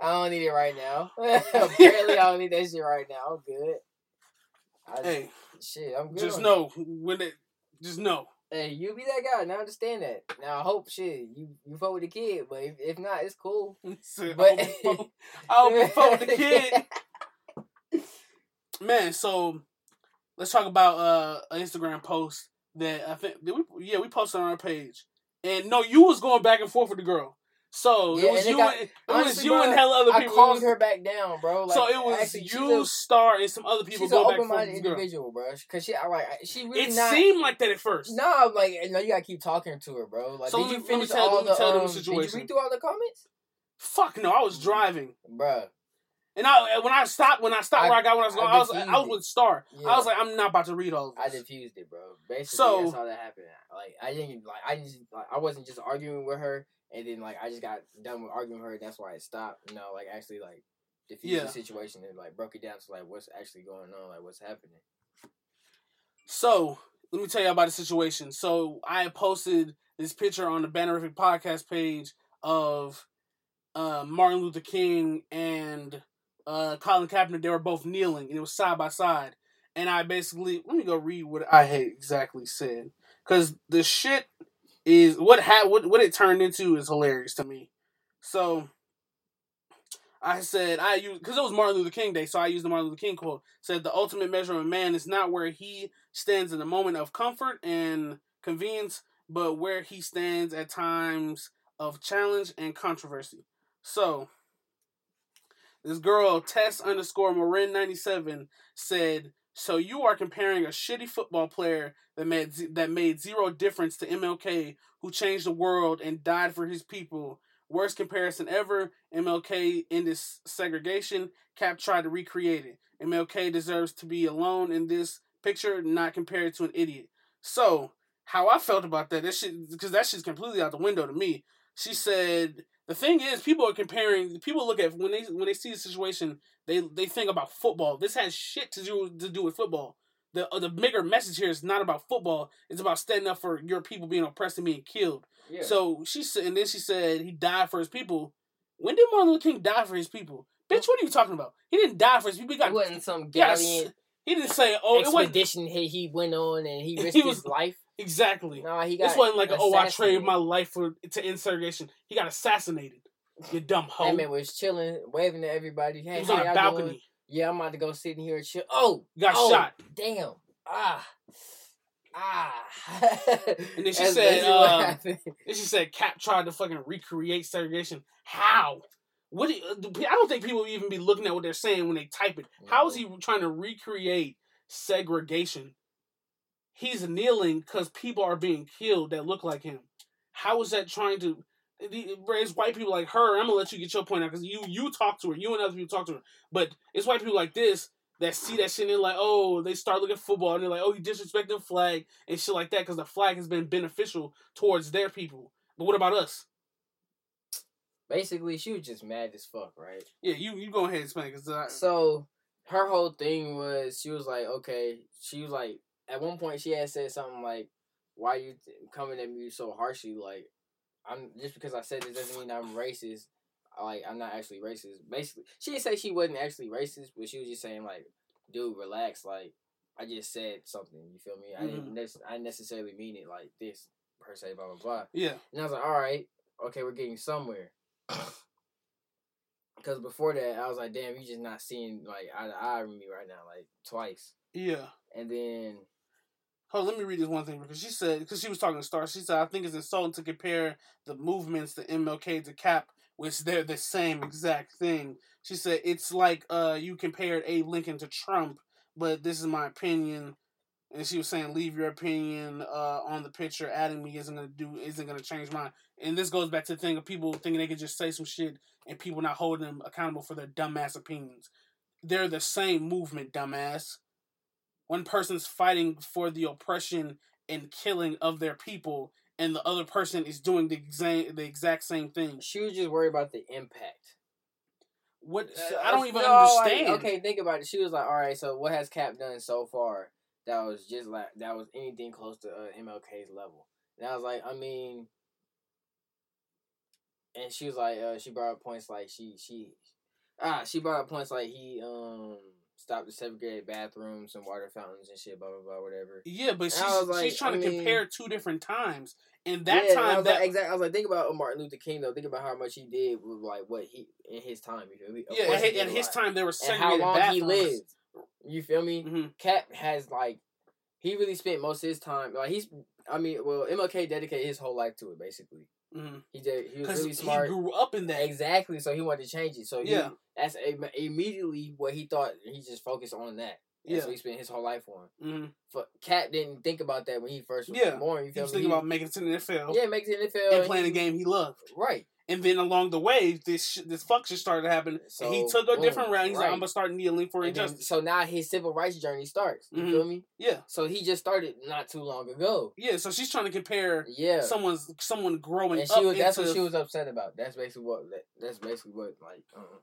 I don't need it right now. Apparently I don't need that shit right now. I'm good. I, hey. Shit, I'm good. Just know. That. when it, Just know. Hey, you be that guy. Now I understand that. Now I hope, shit, you, you fuck with the kid. But if, if not, it's cool. So but I'll be fuck with the kid. Man, so... Let's talk about uh, an Instagram post that I think that we yeah we posted on our page, and no, you was going back and forth with the girl, so yeah, it was and you got, and, it honestly, was you bro, and hella other people. I calmed was, her back down, bro. Like, so it was actually, you, a, Star, and some other people going back and forth. She's an open-minded individual, bro. Because she, I like she really. It not, seemed like that at first. No, I'm like no, you gotta keep talking to her, bro. Like, so did let, you finish let me tell, all let me the, tell um, them the situation? Did you read through all the comments? Fuck no, I was driving, bro. And I when I stopped, when I stopped I, where I got when I was going, I, I was I was with Star. Yeah. I was like, I'm not about to read all this. I diffused it, bro. Basically, so, that's how that happened. Like I didn't like I just like, I wasn't just arguing with her, and then like I just got done with arguing with her. And that's why I stopped. No, like actually like diffused yeah. the situation and like broke it down to like what's actually going on, like what's happening. So let me tell you about the situation. So I posted this picture on the Banterific podcast page of uh, Martin Luther King and. Uh, Colin Kaepernick, they were both kneeling, and it was side by side. And I basically, let me go read what I had exactly said, because the shit is what ha- what what it turned into is hilarious to me. So I said I used because it was Martin Luther King Day, so I used the Martin Luther King quote. Said the ultimate measure of a man is not where he stands in a moment of comfort and convenience, but where he stands at times of challenge and controversy. So. This girl, Tess underscore Marin ninety-seven, said, so you are comparing a shitty football player that made that made zero difference to M L K, who changed the world and died for his people. Worst comparison ever. M L K ended segregation. Cap tried to recreate it. M L K deserves to be alone in this picture, not compared to an idiot. So, how I felt about that, that shit, because that shit's completely out the window to me. She said... The thing is, people are comparing. People look at when they when they see the situation, they they think about football. This has shit to do to do with football. The uh, the bigger message here is not about football. It's about standing up for your people being oppressed and being killed. Yeah. So she said, and then she said he died for his people. When did Martin Luther King die for his people? Bitch, what are you talking about? He didn't die for his people. He got, it wasn't some gallant. He didn't say, "Oh, expedition." It wasn't, he went on and he risked he was, his life. Exactly. No, he got this wasn't like, a, oh, I traded my life for to end segregation. He got assassinated. You dumb hoe. That man was chilling, waving to everybody. Hey, he was hey, on a balcony. Going? Yeah, I'm about to go sit in here and chill. Oh! Got oh, shot. Damn. Ah. Ah. And then she that's, said, uh, then she said, Cap tried to fucking recreate segregation. How? What? Do you, I don't think people even be looking at what they're saying when they type it. No. How is he trying to recreate segregation? He's kneeling because people are being killed that look like him. How is that trying to... It's white people like her. I'm going to let you get your point out because you, you talk to her. You and other people talk to her. But it's white people like this that see that shit and they're like, oh, they start looking at football and they're like, oh, you disrespect the flag and shit like that because the flag has been beneficial towards their people. But what about us? basically, she was just mad as fuck, right? Yeah, you, you go ahead and explain. Cause I... So, her whole thing was, she was like, okay, she was like, at one point, she had said something like, why are you th- coming at me so harshly? Like, I'm just because I said this doesn't mean I'm racist. Like, I'm not actually racist. Basically, she didn't say she wasn't actually racist, but she was just saying, like, dude, relax. Like, I just said something, you feel me? Mm-hmm. I didn't nec- I necessarily mean it like this, per se, blah, blah, blah. Yeah. And I was like, all right, okay, we're getting somewhere. Because before that, I was like, damn, you just not seeing, like, eye to eye with me right now, like, twice. Yeah. And then... Oh, let me read this one thing, because she said, because she was talking to Star, she said, I think it's insulting to compare the movements to M L K to Cap, which they're the same exact thing. She said, it's like uh, you compared Abe Lincoln to Trump, but this is my opinion. And she was saying, leave your opinion uh, on the picture. Adding me isn't going to do, isn't going to change mine. And this goes back to the thing of people thinking they can just say some shit and people not holding them accountable for their dumbass opinions. They're the same movement, dumbass. One person's fighting for the oppression and killing of their people, and the other person is doing the exact the exact same thing. She was just worried about the impact. What uh, I don't even no, understand. Like, okay, think about it. She was like, "All right, so what has Cap done so far that was just like that was anything close to uh, M L K's level?" And I was like, "I mean," and she was like, uh, "She brought up points like she she ah she brought up points like he um." Stop the segregated bathrooms and water fountains and shit, blah, blah, blah, whatever. Yeah, but she's, like, she's trying I to mean, compare two different times. And that yeah, time... And I, was that... Like, exactly, I was like, think about Martin Luther King, though. Think about how much he did with, like, what he... In his time, you feel me? Of yeah, at his, at his time, there were segregated bathrooms. And how long bathrooms. He lived. You feel me? Mm-hmm. Cap has, like... He really spent most of his time... Like, he's... I mean, well, M L K dedicated his whole life to it, basically. Mm-hmm. He did. He was really smart. He grew up in that. Exactly. So he wanted to change it. So he, yeah, that's a, immediately what he thought. He just focused on that. That's yeah. So he spent his whole life on. Mm-hmm. But Cap didn't think about that when he first was yeah. born. You feel he was me? Thinking about making it to the N F L. Yeah, making it to the N F L and, and playing he, a game he loved. Right. And then along the way, this sh- this fuck shit started happening. So, and he took a boom, different route. He's right. like, I'm gonna start kneeling for and injustice. Then, so now his civil rights journey starts. You mm-hmm. feel me? Yeah. So he just started not too long ago. Yeah. So she's trying to compare. Yeah. Someone's someone growing and she up. Was, that's into... what she was upset about. That's basically what. That's basically what. Like. Uh-uh.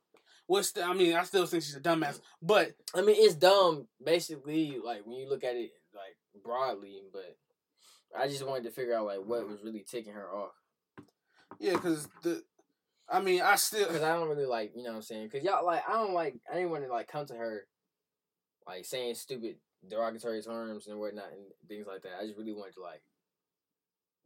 What's the, I mean, I still think she's a dumbass, but I mean, it's dumb. Basically, like when you look at it like broadly, but I just wanted to figure out like what was really ticking her off. Yeah, because the, I mean, I still... Because I don't really like, you know what I'm saying? Because y'all, like, I don't like, I didn't want to, like, come to her, like, saying stupid derogatory terms and whatnot and things like that. I just really wanted to, like,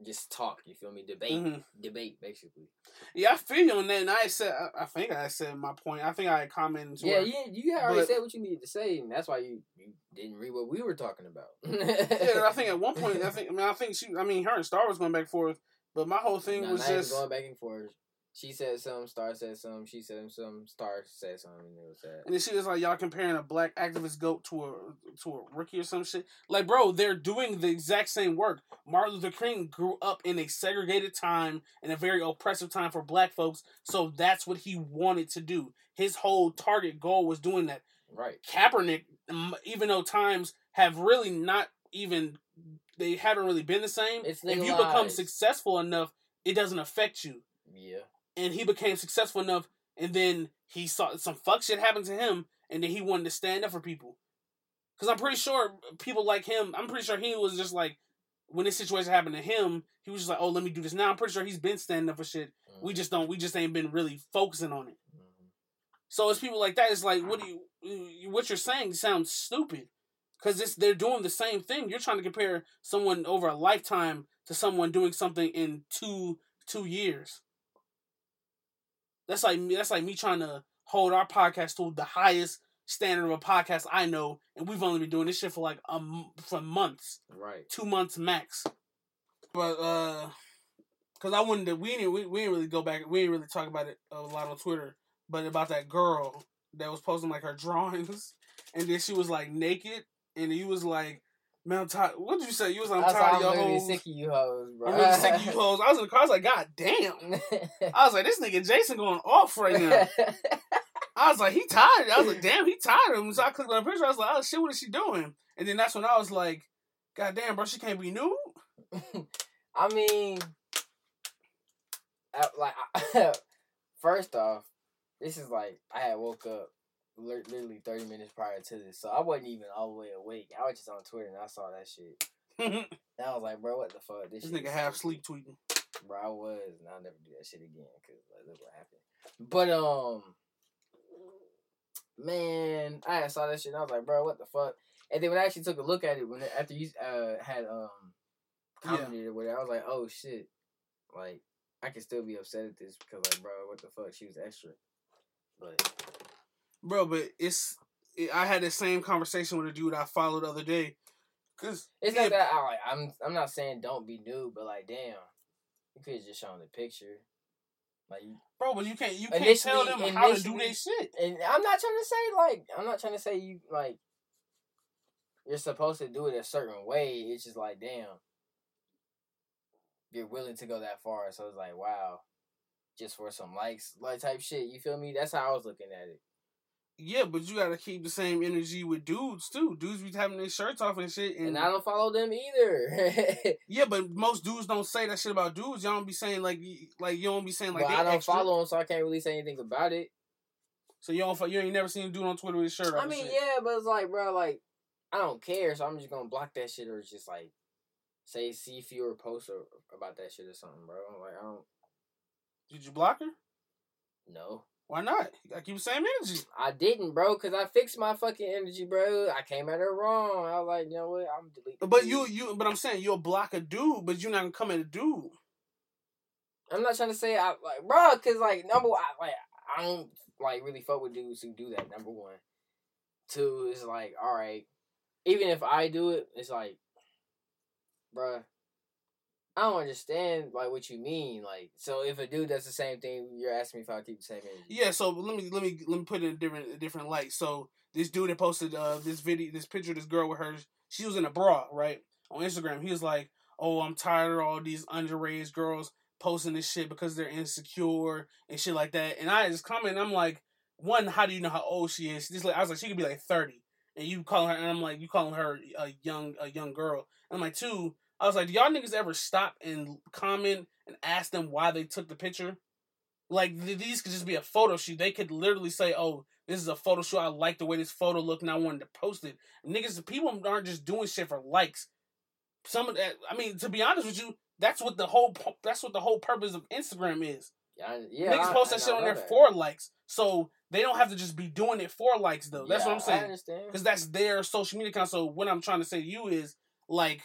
just talk, you feel me? Debate. Mm-hmm. Debate, basically. Yeah, I feel you on that, and I said, I, I think I said my point. I think I had commented to yeah, her. Yeah, you, you already but, said what you needed to say, and that's why you, you didn't read what we were talking about. Yeah, I think at one point, I think, I mean, I think she, I mean, her and Star was going back and forth. But my whole thing no, was just going back and forth. She said some, Star said some, she said some, Star said something, and it was that. And then she was like, "Y'all comparing a black activist goat to a to a rookie or some shit." Like, bro, they're doing the exact same work. Martin Luther King grew up in a segregated time and a very oppressive time for black folks, so that's what he wanted to do. His whole target goal was doing that. Right. Kaepernick, even though times have really not even. They haven't really been the same. If you become successful enough, it doesn't affect you. Yeah. And he became successful enough, and then he saw some fuck shit happen to him, and then he wanted to stand up for people. Because I'm pretty sure people like him, I'm pretty sure he was just like, when this situation happened to him, he was just like, oh, let me do this now. I'm pretty sure he's been standing up for shit. Mm-hmm. We just don't, we just ain't been really focusing on it. Mm-hmm. So it's people like that. It's like, what do you, what you're saying sounds stupid. Because they're doing the same thing. You're trying to compare someone over a lifetime to someone doing something in two two years. That's like me, that's like me trying to hold our podcast to the highest standard of a podcast I know, and we've only been doing this shit for like a, for months, right? Two months max. But uh, because I wouldn't, we didn't, we, we didn't really go back. We didn't really talk about it a lot on Twitter, but about that girl that was posting like her drawings, and then she was like naked. And he was like, man, I'm tired. What did you say? You was like, I'm tired of your hoes. I'm really sick of you hoes, bro. I'm really sick of you hoes. I was in the car. I was like, God damn. I was like, this nigga Jason going off right now. I was like, he tired. I was like, damn, he tired of him. So I clicked on the picture. I was like, oh, shit, what is she doing? And then that's when I was like, God damn, bro, she can't be nude. I mean, I, like, I, First off, this is like, I had woke up literally thirty minutes prior to this, so I wasn't even all the way awake. I was just on Twitter and I saw that shit. And I was like, bro, what the fuck? This, this shit nigga half sleep tweeting. Bro, I was, and I'll never do that shit again, because like, look what happened. But, um, man, I saw that shit and I was like, bro, what the fuck? And then when I actually took a look at it, when after you uh, had um commented yeah. or whatever, I was like, oh shit, like, I can still be upset at this because, like, bro, what the fuck? She was extra. But. Bro, but it's... It, I had the same conversation with a dude I followed the other day. Cause it's not had, that... I, like, I'm I'm not saying don't be nude, but, like, damn. You could have just shown the picture. Like, bro, but you can't, you can't tell them how to do their shit. And I'm not trying to say, like... I'm not trying to say you, like... You're supposed to do it a certain way. It's just like, damn. You're willing to go that far, so it's like, wow, just for some likes, like type shit. You feel me? That's how I was looking at it. Yeah, but you gotta keep the same energy with dudes too. Dudes be having their shirts off and shit, and, and I don't follow them either. Yeah, but most dudes don't say that shit about dudes. Y'all don't be saying like, like you don't be saying like. But I don't extra. follow them, so I can't really say anything about it. So you don't, you ain't never seen a dude on Twitter with his shirt off. I mean, yeah, but it's like, bro, like I don't care, so I'm just gonna block that shit, or it's just like. Say, see fewer posts or, about that shit or something, bro. Like, I don't... Did you block her? No. Why not? You gotta keep the same energy. I didn't, bro, because I fixed my fucking energy, bro. I came at her wrong. I was like, you know what? I'm deleting But you, you, but I'm saying you'll block a dude, but you're not gonna come at a dude. I'm not trying to say I, like, bro, because, like, number one, I, like, I don't, like, really fuck with dudes who do that, number one. Two, it's like, all right, even if I do it, it's like, bruh, I don't understand like what you mean. Like, so if a dude does the same thing, you're asking me if I keep the same energy. Yeah. So let me let me let me put it in a different a different light. So this dude that posted uh this video, this picture, of this girl with her, she was in a bra, right, on Instagram. He was like, "Oh, I'm tired of all these underage girls posting this shit because they're insecure and shit like that." And I just comment, I'm like, one, how do you know how old she is? She's like, I was like, she could be like thirty. And you calling her, and I'm like, you calling her a young, a young girl. And I'm like, two, I was like, do y'all niggas ever stop and comment and ask them why they took the picture? Like, these could just be a photo shoot. They could literally say, oh, this is a photo shoot. I like the way this photo looked, and I wanted to post it. Niggas, people aren't just doing shit for likes. Some of that, I mean, to be honest with you, that's what the whole, that's what the whole purpose of Instagram is. Yeah, yeah, niggas I, post that I, shit I on there that. for likes. So they don't have to just be doing it for likes, though. That's yeah, what I'm saying. I understand. Because that's their social media account. So what I'm trying to say to you is, like,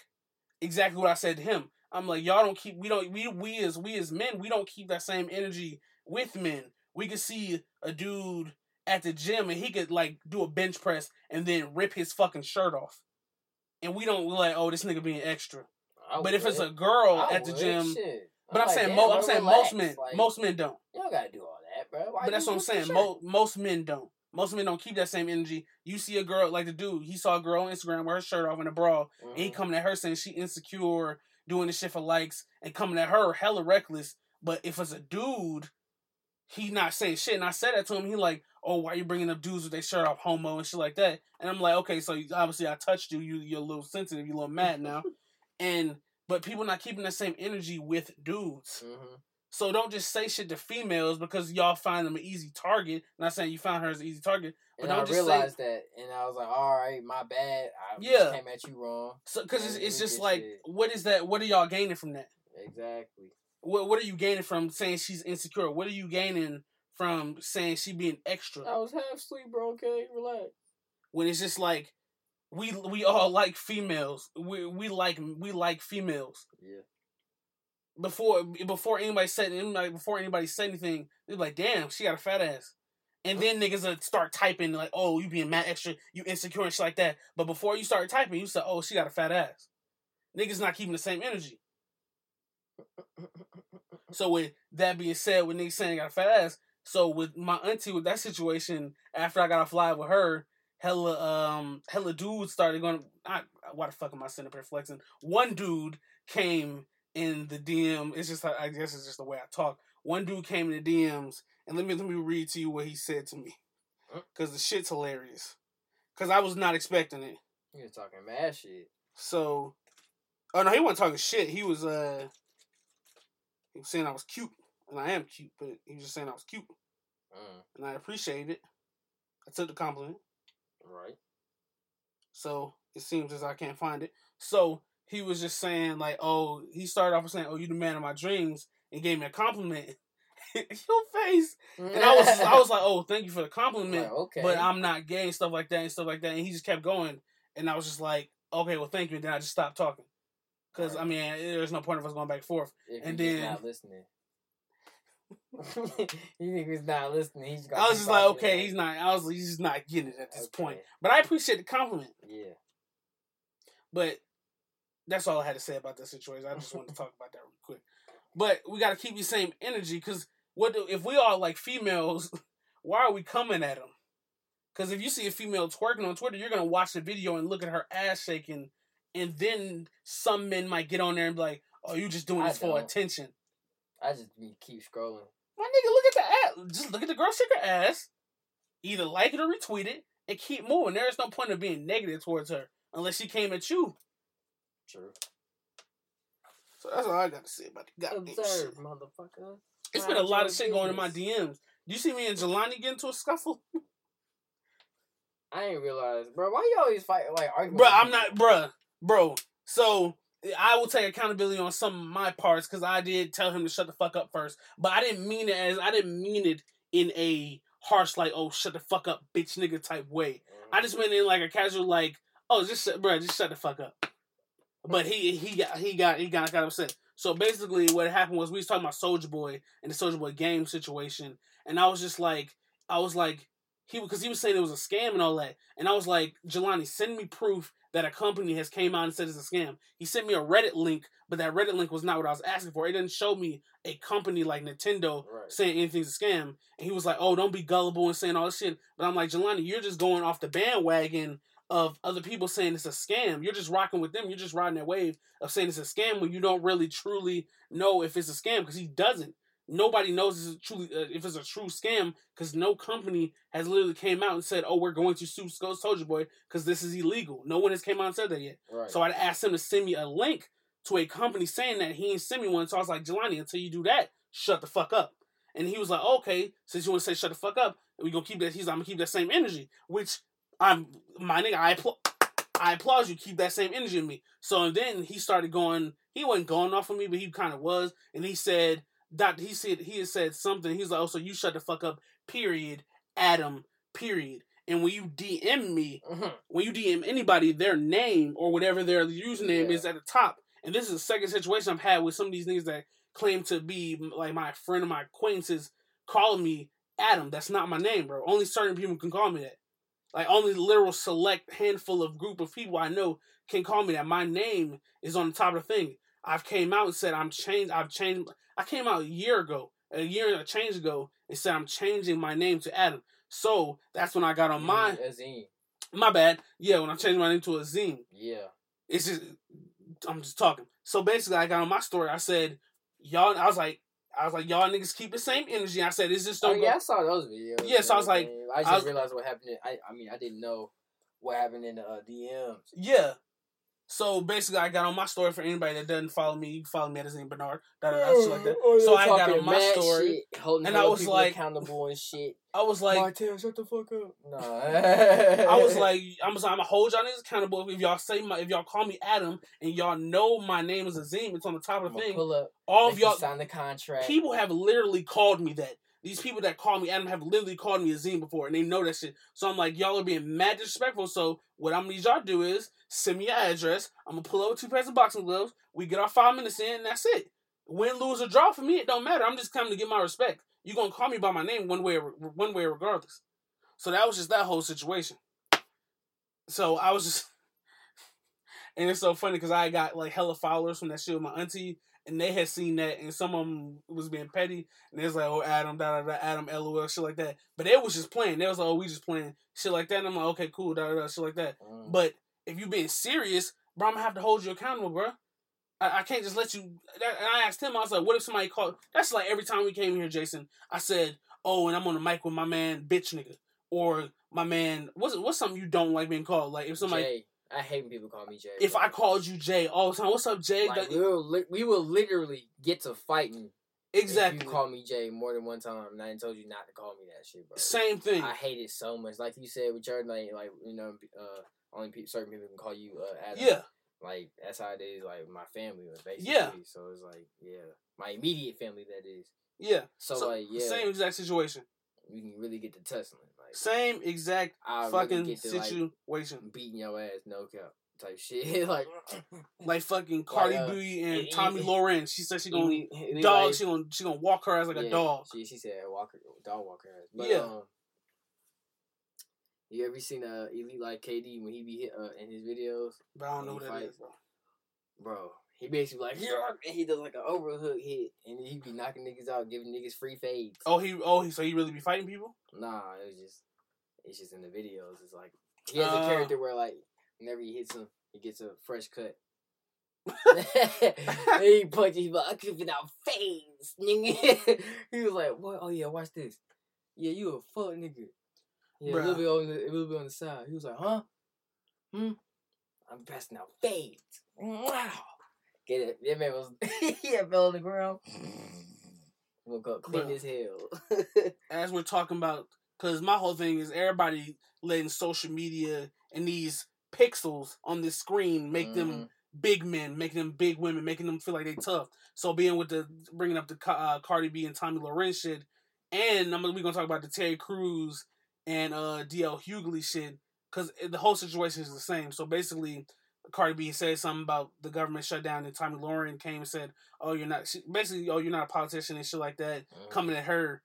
exactly what I said to him. I'm like, y'all don't keep, we don't, we we as we as men, we don't keep that same energy with men. We could see a dude at the gym and he could, like, do a bench press and then rip his fucking shirt off. And we don't, we're like, oh, this nigga being extra. I but would. if it's a girl I at the would. gym... Shit. But I'm, I'm like, saying, mo- I'm saying relax. most men, like, most men don't. You don't gotta do all that, bro. Why but that's what I'm saying. Mo- most men don't. Most men don't keep that same energy. You see a girl like the dude. He saw a girl on Instagram with her shirt off in a bra, mm-hmm. and he coming at her saying she insecure, doing this shit for likes, and coming at her hella reckless. But if it's a dude, he not saying shit. And I said that to him. He like, oh, why you bringing up dudes with their shirt off, homo and shit like that? And I'm like, okay, so obviously I touched you. You you're a little sensitive. You're a little mad now, and. But people not keeping that same energy with dudes. Mm-hmm. So don't just say shit to females because y'all find them an easy target. I'm not saying you found her as an easy target. But and don't I just realized say... that. And I was like, all right, my bad. I yeah. just came at you wrong. So, because it's, it's just like, shit. What is that? What are y'all gaining from that? Exactly. What What are you gaining from saying she's insecure? What are you gaining from saying she being extra? I was half asleep, bro. Okay, relax. When it's just like, We we all like females. We we like we like females. Yeah. Before before anybody said anybody, before anybody said anything, they're like, "Damn, she got a fat ass." And then niggas would start typing like, "Oh, you being mad extra, you insecure and shit like that." But before you start typing, you said, "Oh, she got a fat ass." Niggas not keeping the same energy. So with that being said, with niggas saying I got a fat ass, so with my auntie with that situation, after I got off live with her. Hella, um, hella dudes started going, I, why the fuck am I sitting up here flexing? One dude came in the D M, it's just, I guess it's just the way I talk. One dude came in the D Ms, and let me, let me read to you what he said to me. Because the shit's hilarious. Because I was not expecting it. He was talking mad shit. So, oh no, he wasn't talking shit. He was, uh, he was saying I was cute. And I am cute, but he was just saying I was cute. Mm. And I appreciate it. I took the compliment. Right. So it seems as I can't find it. So he was just saying, like, oh, he started off with saying, oh, you the man of my dreams, and gave me a compliment. Your face. And I was I was like, oh, thank you for the compliment. Like, okay. But I'm not gay and stuff like that and stuff like that. And he just kept going. And I was just like, okay, well, thank you. And then I just stopped talking. Because, right. I mean, there's no point of us going back and forth. If and then. Not listening. You think he's not listening? He's I was just like, okay, he's not. I was, he's just not getting it at this okay. point. But I appreciate the compliment. Yeah. But that's all I had to say about that situation. I just wanted to talk about that real quick. But we got to keep the same energy, because what do, if we are like females? Why are we coming at them? Because if you see a female twerking on Twitter, you're gonna watch the video and look at her ass shaking, and then some men might get on there and be like, "Oh, you just doing this for attention." I just be keep scrolling. My nigga, look at the ass. Just look at the girl shake her ass. Either like it or retweet it and keep moving. There is no point of being negative towards her unless she came at you. True. So that's all I got to say about the goddamn shit. Motherfucker. It's been a lot of shit going in my D Ms. You see me and Jelani get into a scuffle? I ain't realize. Bro, why you always fight? Like, arguing? Bro, I'm not. Bro, bro. So, I will take accountability on some of my parts, because I did tell him to shut the fuck up first. But I didn't mean it as, I didn't mean it in a harsh, like, oh, shut the fuck up, bitch nigga type way. Mm-hmm. I just went in like a casual, like, oh, just, bro, just shut the fuck up. But he he got he got he got got upset. So basically, what happened was we was talking about Soulja Boy and the Soulja Boy game situation, and I was just like, I was like, he because he was saying it was a scam and all that, and I was like, Jelani, send me proof that a company has came out and said it's a scam. He sent me a Reddit link, but that Reddit link was not what I was asking for. It didn't show me a company like Nintendo right. saying anything's a scam. And he was like, oh, don't be gullible and saying all this shit. But I'm like, Jelani, you're just going off the bandwagon of other people saying it's a scam. You're just rocking with them. You're just riding that wave of saying it's a scam when you don't really truly know if it's a scam, because he doesn't. Nobody knows it's truly, uh, if it's a true scam, because no company has literally came out and said, oh, we're going to sue Soulja Boy because this is illegal. No one has came out and said that yet. Right. So I asked him to send me a link to a company saying that. He ain't send me one. So I was like, Jelani, until you do that, shut the fuck up. And he was like, okay, since you want to say shut the fuck up, we gonna keep that. He's like, I'm gonna keep that same energy, which... I'm my nigga. I applaud. I applaud you. Keep that same energy in me. So and then he started going. He wasn't going off on me, but he kind of was. And he said that he said he had said something. He's like, "Oh, so you shut the fuck up." Period. Adam. Period. And when you D M me, mm-hmm. when you D M anybody, their name or whatever their username yeah. is at the top. And this is the second situation I've had with some of these niggas that claim to be like my friend or my acquaintances calling me Adam. That's not my name, bro. Only certain people can call me that. Like, only literal select handful of group of people I know can call me that. My name is on the top of the thing. I've came out and said I'm changed. I've changed. I came out a year ago, a year and a change ago, and said I'm changing my name to Adam. So that's when I got on my Azeem. My bad. Yeah, when I changed my name to Azeem. Yeah. It's just I'm just talking. So basically, I got on my story. I said, y'all. I was like. I was like, y'all niggas keep the same energy. I said, it's just don't oh, go. Yeah, I saw those videos. Yeah, so I was like... I just I was, realized what happened. In, I I mean, I didn't know what happened in the uh, D Ms. Yeah. So, basically, I got on my story for anybody that doesn't follow me. You can follow me at Azeem Bernard. Da, da, da, shit like that. Oh, so, I got on my story. Shit, holding and I was like... accountable and shit. I was like... Martin, shut the fuck up. No. I was like, I'm going to hold y'all niggas accountable. If y'all say my... If y'all call me Adam and y'all know my name is Azeem, it's on the top of the thing. Pull up. All of y'all... sign the contract. People have literally called me that. These people that call me Adam have literally called me Azeem before, and they know that shit. So I'm like, y'all are being mad disrespectful. So what I'm gonna need y'all to do is send me your address. I'm gonna pull over two pairs of boxing gloves. We get our five minutes in, and that's it. Win, lose, or draw for me, it don't matter. I'm just coming to get my respect. You're gonna call me by my name one way, one way regardless. So that was just that whole situation. So I was just, and it's so funny because I got like hella followers from that shit with my auntie. And they had seen that, and some of them was being petty. And they was like, oh, Adam, da, da, da, Adam, LOL, shit like that. But they was just playing. They was like, oh, we just playing, shit like that. And I'm like, okay, cool, da, da, da, shit like that. Mm. But if you being serious, bro, I'm going to have to hold you accountable, bro. I, I can't just let you. That, and I asked him, I was like, what if somebody called? That's like every time we came here, Jason, I said, oh, and I'm on the mic with my man, bitch nigga. Or my man, what's what's something you don't like being called? Like, if somebody... Jay. I hate when people call me Jay. If bro. I called you Jay all the time, what's up, Jay? Like, we, will li- we will literally get to fighting Exactly. If you call me Jay more than one time, and I ain't told you not to call me that shit, bro. Same thing. I hate it so much. Like you said with your name, like, you know, uh, only pe- certain people can call you uh, Adam. Yeah. Like, that's how it is, like, my family was basically. Yeah. So it's like, yeah. My immediate family, that is. Yeah. So, so like, yeah. Same exact situation. You can really get to tussling. Like, same exact I'll fucking really get to, situation. Like, beating your ass, no cap. Type shit. Like, like fucking Cardi like, uh, B and, and Tomi Lahren. She said she gonna anyway, dog, she gonna, she gonna walk her ass like yeah, a dog. She, she said walk her, dog walk her ass. But, yeah. Um, you ever seen uh, Elite like K D when he be hit uh, in his videos? But I don't know what that is, bro. Bro, he basically like, and he does like an overhook hit, and he be knocking niggas out, giving niggas free fades. Oh, he, oh, so he really be fighting people? Nah, it's just, it's just in the videos. It's like he has uh, a character where like whenever he hits him, he gets a fresh cut. And he punches, he's like, I'm giving out fades, nigga. He was like, what? Oh yeah, watch this. Yeah, you a fuck nigga. Yeah, a little bit on the, a little bit on the side. He was like, huh? Hmm? I'm passing out fades. Wow. Get it. That man was, he fell on the ground. We'll go clean as hell. As we're talking about, because my whole thing is everybody letting social media and these pixels on this screen make mm-hmm. them big men, making them big women, making them feel like they tough. So being with the, bringing up the uh, Cardi B and Tomi Lahren shit, and I'm, we're going to talk about the Terry Crews and uh, D L. Hughley shit, because the whole situation is the same. So basically, Cardi B said something about the government shutdown, and Tomi Lahren came and said, oh, you're not, she, basically, oh, you're not a politician and shit like that, mm. coming at her.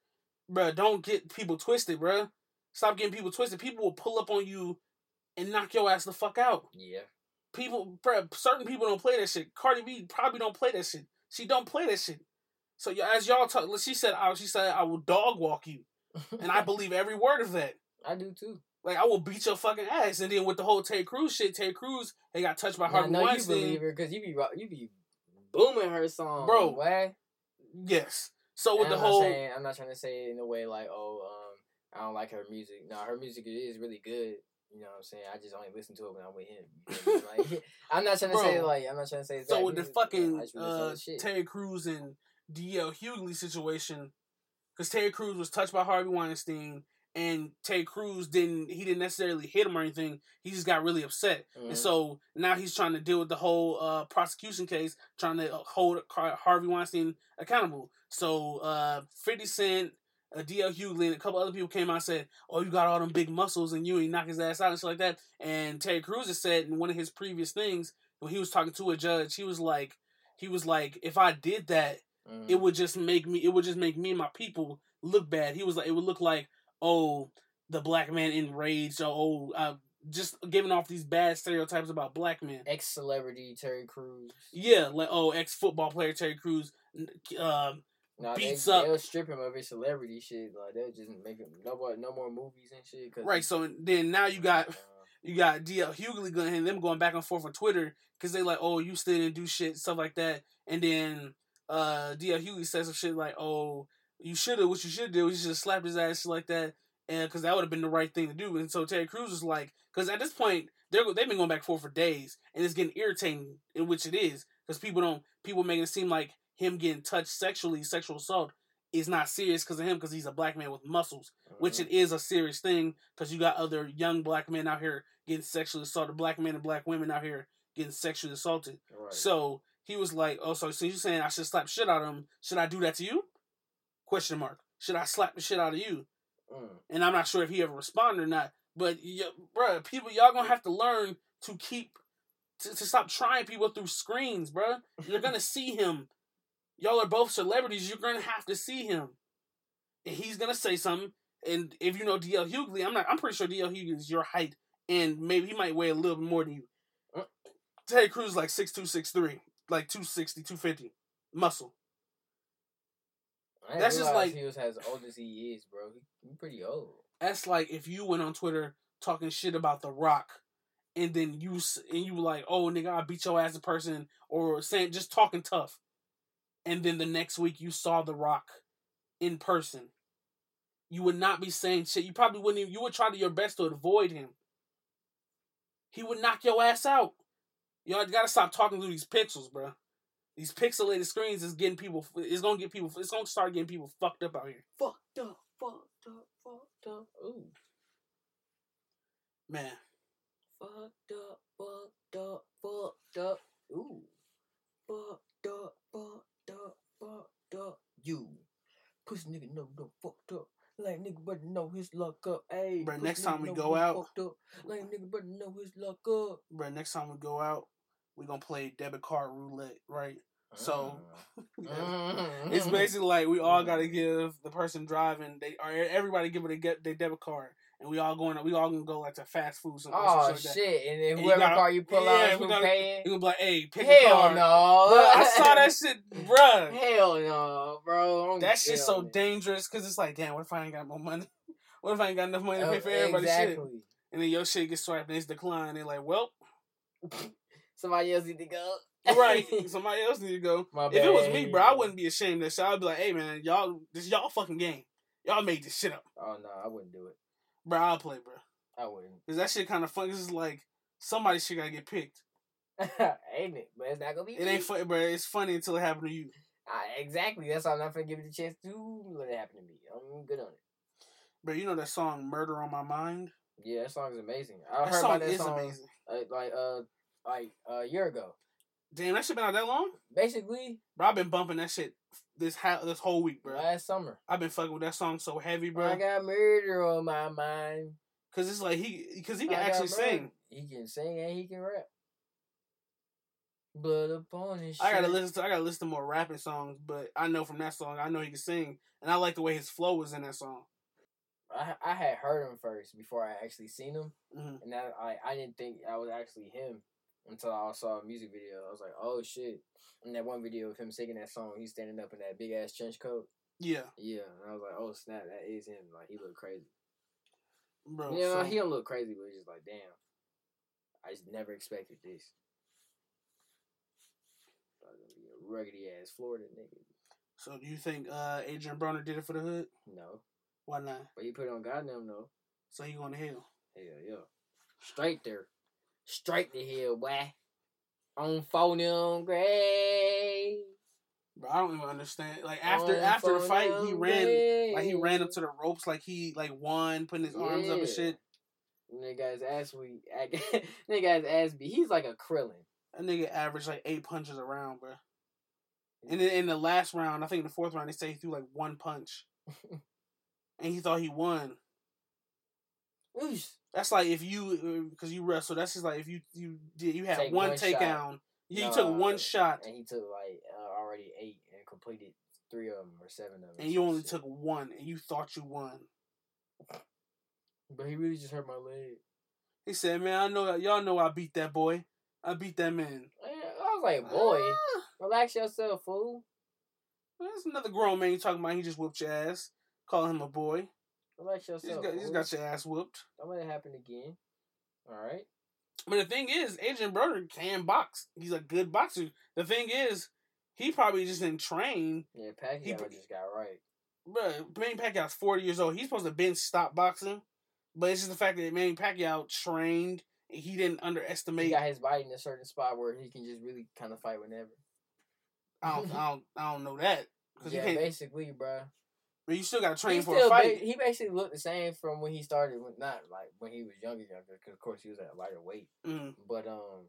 Bruh, don't get people twisted, bruh. Stop getting people twisted. People will pull up on you and knock your ass the fuck out. Yeah. People, bruh, certain people don't play that shit. Cardi B probably don't play that shit. She don't play that shit. So as y'all talk, she said, I, she said, I will dog walk you. And I believe every word of that. I do too. Like, I will beat your fucking ass. And then with the whole Terry Crews shit, Terry Crews, they got touched by Harvey Weinstein. I know you believe her because you be you be booming her song, bro. Way. Yes. So with and the I'm whole, not saying, I'm not trying to say it in a way like, oh, um, I don't like her music. No, her music is really good. You know what I'm saying? I just only listen to it when I'm with him. Like, I'm not trying to bro. say like I'm not trying to say. So with music, the fucking you know, uh, Terry Crews and D L. Hughley situation. Because Terry Crews was touched by Harvey Weinstein, and Terry Crews didn't, he didn't necessarily hit him or anything. He just got really upset. Mm-hmm. And so now he's trying to deal with the whole uh, prosecution case, trying to hold Harvey Weinstein accountable. So uh, fifty Cent, uh, D L. Hughley, and a couple other people came out and said, oh, you got all them big muscles and you ain't knock his ass out and shit like that. And Terry Crews has said in one of his previous things, when he was talking to a judge, he was like, he was like, if I did that, Mm. it would just make me. It would just make me and my people look bad. He was like, it would look like, oh, the black man enraged. Oh, uh, just giving off these bad stereotypes about black men. Ex celebrity Terry Crews. Yeah, like oh, ex football player Terry Crews uh, nah, beats they, up. They'll strip him of his celebrity shit. Like they'll just make him no more, no more movies and shit. Cause right. So then now you got. Uh, You got D L. Hughley going and them going back and forth on Twitter because they like, oh, you still didn't do shit, stuff like that. And then uh, D L. Hughley said some shit like, oh, you should have, what you should have did was you should have slapped his ass, shit like that, and because that would have been the right thing to do. And so Terry Crews was like, because at this point, they're, they've been going back and forth for days, and it's getting irritating, in which it is, because people don't, people making it seem like him getting touched sexually, sexual assault, is not serious because of him, because he's a black man with muscles, mm-hmm. which it is a serious thing, because you got other young black men out here getting sexually assaulted, black men and black women out here getting sexually assaulted. Right. So he was like, oh, so, so you're saying I should slap shit out of him. Should I do that to you? Question mark. Should I slap the shit out of you? Mm. And I'm not sure if he ever responded or not. But, yeah, bruh, people, y'all gonna have to learn to keep, to, to stop trying people through screens, bruh. You're gonna see him. Y'all are both celebrities. You're gonna have to see him. And he's gonna say something. And if you know D L. Hughley, I'm not, I'm pretty sure D L. Hughley is your height. And maybe he might weigh a little bit more than you. Uh, Terry Crews is like six two, six three. Like two sixty, two fifty muscle. I that's just like he was as old as he is, bro. He, he's pretty old. That's like if you went on Twitter talking shit about The Rock, and then you and you were like, "Oh, nigga, I beat your ass in person," or saying just talking tough, and then the next week you saw The Rock in person, you would not be saying shit. You probably wouldn't even. You would try to your best to avoid him. He would knock your ass out. Y'all gotta stop talking through these pixels, bro. These pixelated screens is getting people. It's gonna get people. It's gonna start getting people fucked up out here. Fucked up, fucked up, fucked up. Ooh, man. Fucked up, fucked up, fucked up. Ooh, fucked up, fucked up, fucked up. You, pussy nigga, no, no, fucked up. Like nigga, but know his luck up. Hey, bro. Next time we go out, like nigga, but know his luck up. Bro, next time we go out, we gonna play debit card roulette, right? Uh, so uh, it's basically like we all gotta give the person driving, they or everybody give it a, their debit card, and we all going, we all gonna go like to fast food. Some, oh some shit! Like and then and whoever you gotta, car you pull yeah, out, who's paying? You gonna be like, hey, pick hell a card. Hell no! Bro, I saw that shit, bruh. Hell no, bro. That shit's so me. dangerous because it's like, damn, what if I ain't got no money? What if I ain't got enough money to pay for everybody's exactly. shit? And then your shit gets swiped and it's declined. They're like, well. Somebody else need to go. Right. Somebody else need to go. My if bad. It was me, bro, I wouldn't be ashamed of that shit. I'd be like, hey, man, y'all, this y'all fucking game. Y'all made this shit up. Oh, no, I wouldn't do it. Bro, I'll play, bro. I wouldn't. Because that shit kind of fun. This is like, somebody's shit got to get picked. Ain't it? But it's not going to be It me. Ain't funny, bro. It's funny until it happened to you. Uh, exactly. That's why I'm not going to give it a chance to let it happen to me. I'm good on it. Bro, you know that song, Murder on My Mind? Yeah, that song's amazing. I that heard song about that is song. Amazing. Uh, like, uh... Like uh, a year ago. Damn, that shit been out that long? Basically. Bro, I've been bumping that shit this ha- this whole week, bro. Last summer. I've been fucking with that song so heavy, bro. I got murder on my mind. Because it's like he, cause he can I actually sing. He can sing and he can rap. Blood upon his shit. I gotta listen to I gotta listen to more rapping songs, but I know from that song, I know he can sing. And I like the way his flow was in that song. I I had heard him first before I actually seen him. Mm-hmm. And I, I I didn't think I was actually him. Until I saw a music video, I was like, "Oh shit!" And that one video of him singing that song, he's standing up in that big ass trench coat. Yeah, yeah. And I was like, "Oh snap, that is him!" Like he looked crazy. Bro, you know, so, he don't look crazy, but he's just like, "Damn, I just never expected this." I was gonna be a ruggedy ass Florida nigga. So, do you think uh, Adrian Broner did it for the hood? No. Why not? But he put it on goddamn though. So he going to hell. Hell yeah, straight there. Straight to hell, boy. On phone on gray. Bro, I don't even understand. Like after on after the fight, he ran gray. like he ran up to the ropes, like he like won, putting his yeah. arms up and shit. Nigga's ass we, nigga's ass beat. He's like a Krillin. That nigga averaged like eight punches a round, bro. And then in the last round, I think in the fourth round, they say he threw like one punch, and he thought he won. Oosh. That's like if you, because you wrestle. That's just like if you you did you had Take one takedown. You no, took one shot, and he took like uh, already eight and completed three of them or seven of them. And you only shit. took one, and you thought you won. But he really just hurt my leg. He said, "Man, I know y'all know I beat that boy. I beat that man." I was like, "Boy, ah. relax yourself, fool." That's another grown man you talking about. He just whooped your ass, calling him a boy. Relax yourself. You just got your ass whooped. Don't let it happen again. All right. But the thing is, Adrian Broner can box. He's a good boxer. The thing is, he probably just didn't train. Yeah, Pacquiao he, just got right. Bro, Manny Pacquiao's forty years old. He's supposed to bench stop boxing. But it's just the fact that Manny Pacquiao trained and he didn't underestimate. He got his body in a certain spot where he can just really kind of fight whenever. I don't, I don't, I don't know that. Yeah, basically, bro. But you still got to train he for a fight. Ba- he basically looked the same from when he started. When, not like when he was younger, younger. Because of course he was at a lighter weight. Mm. But um,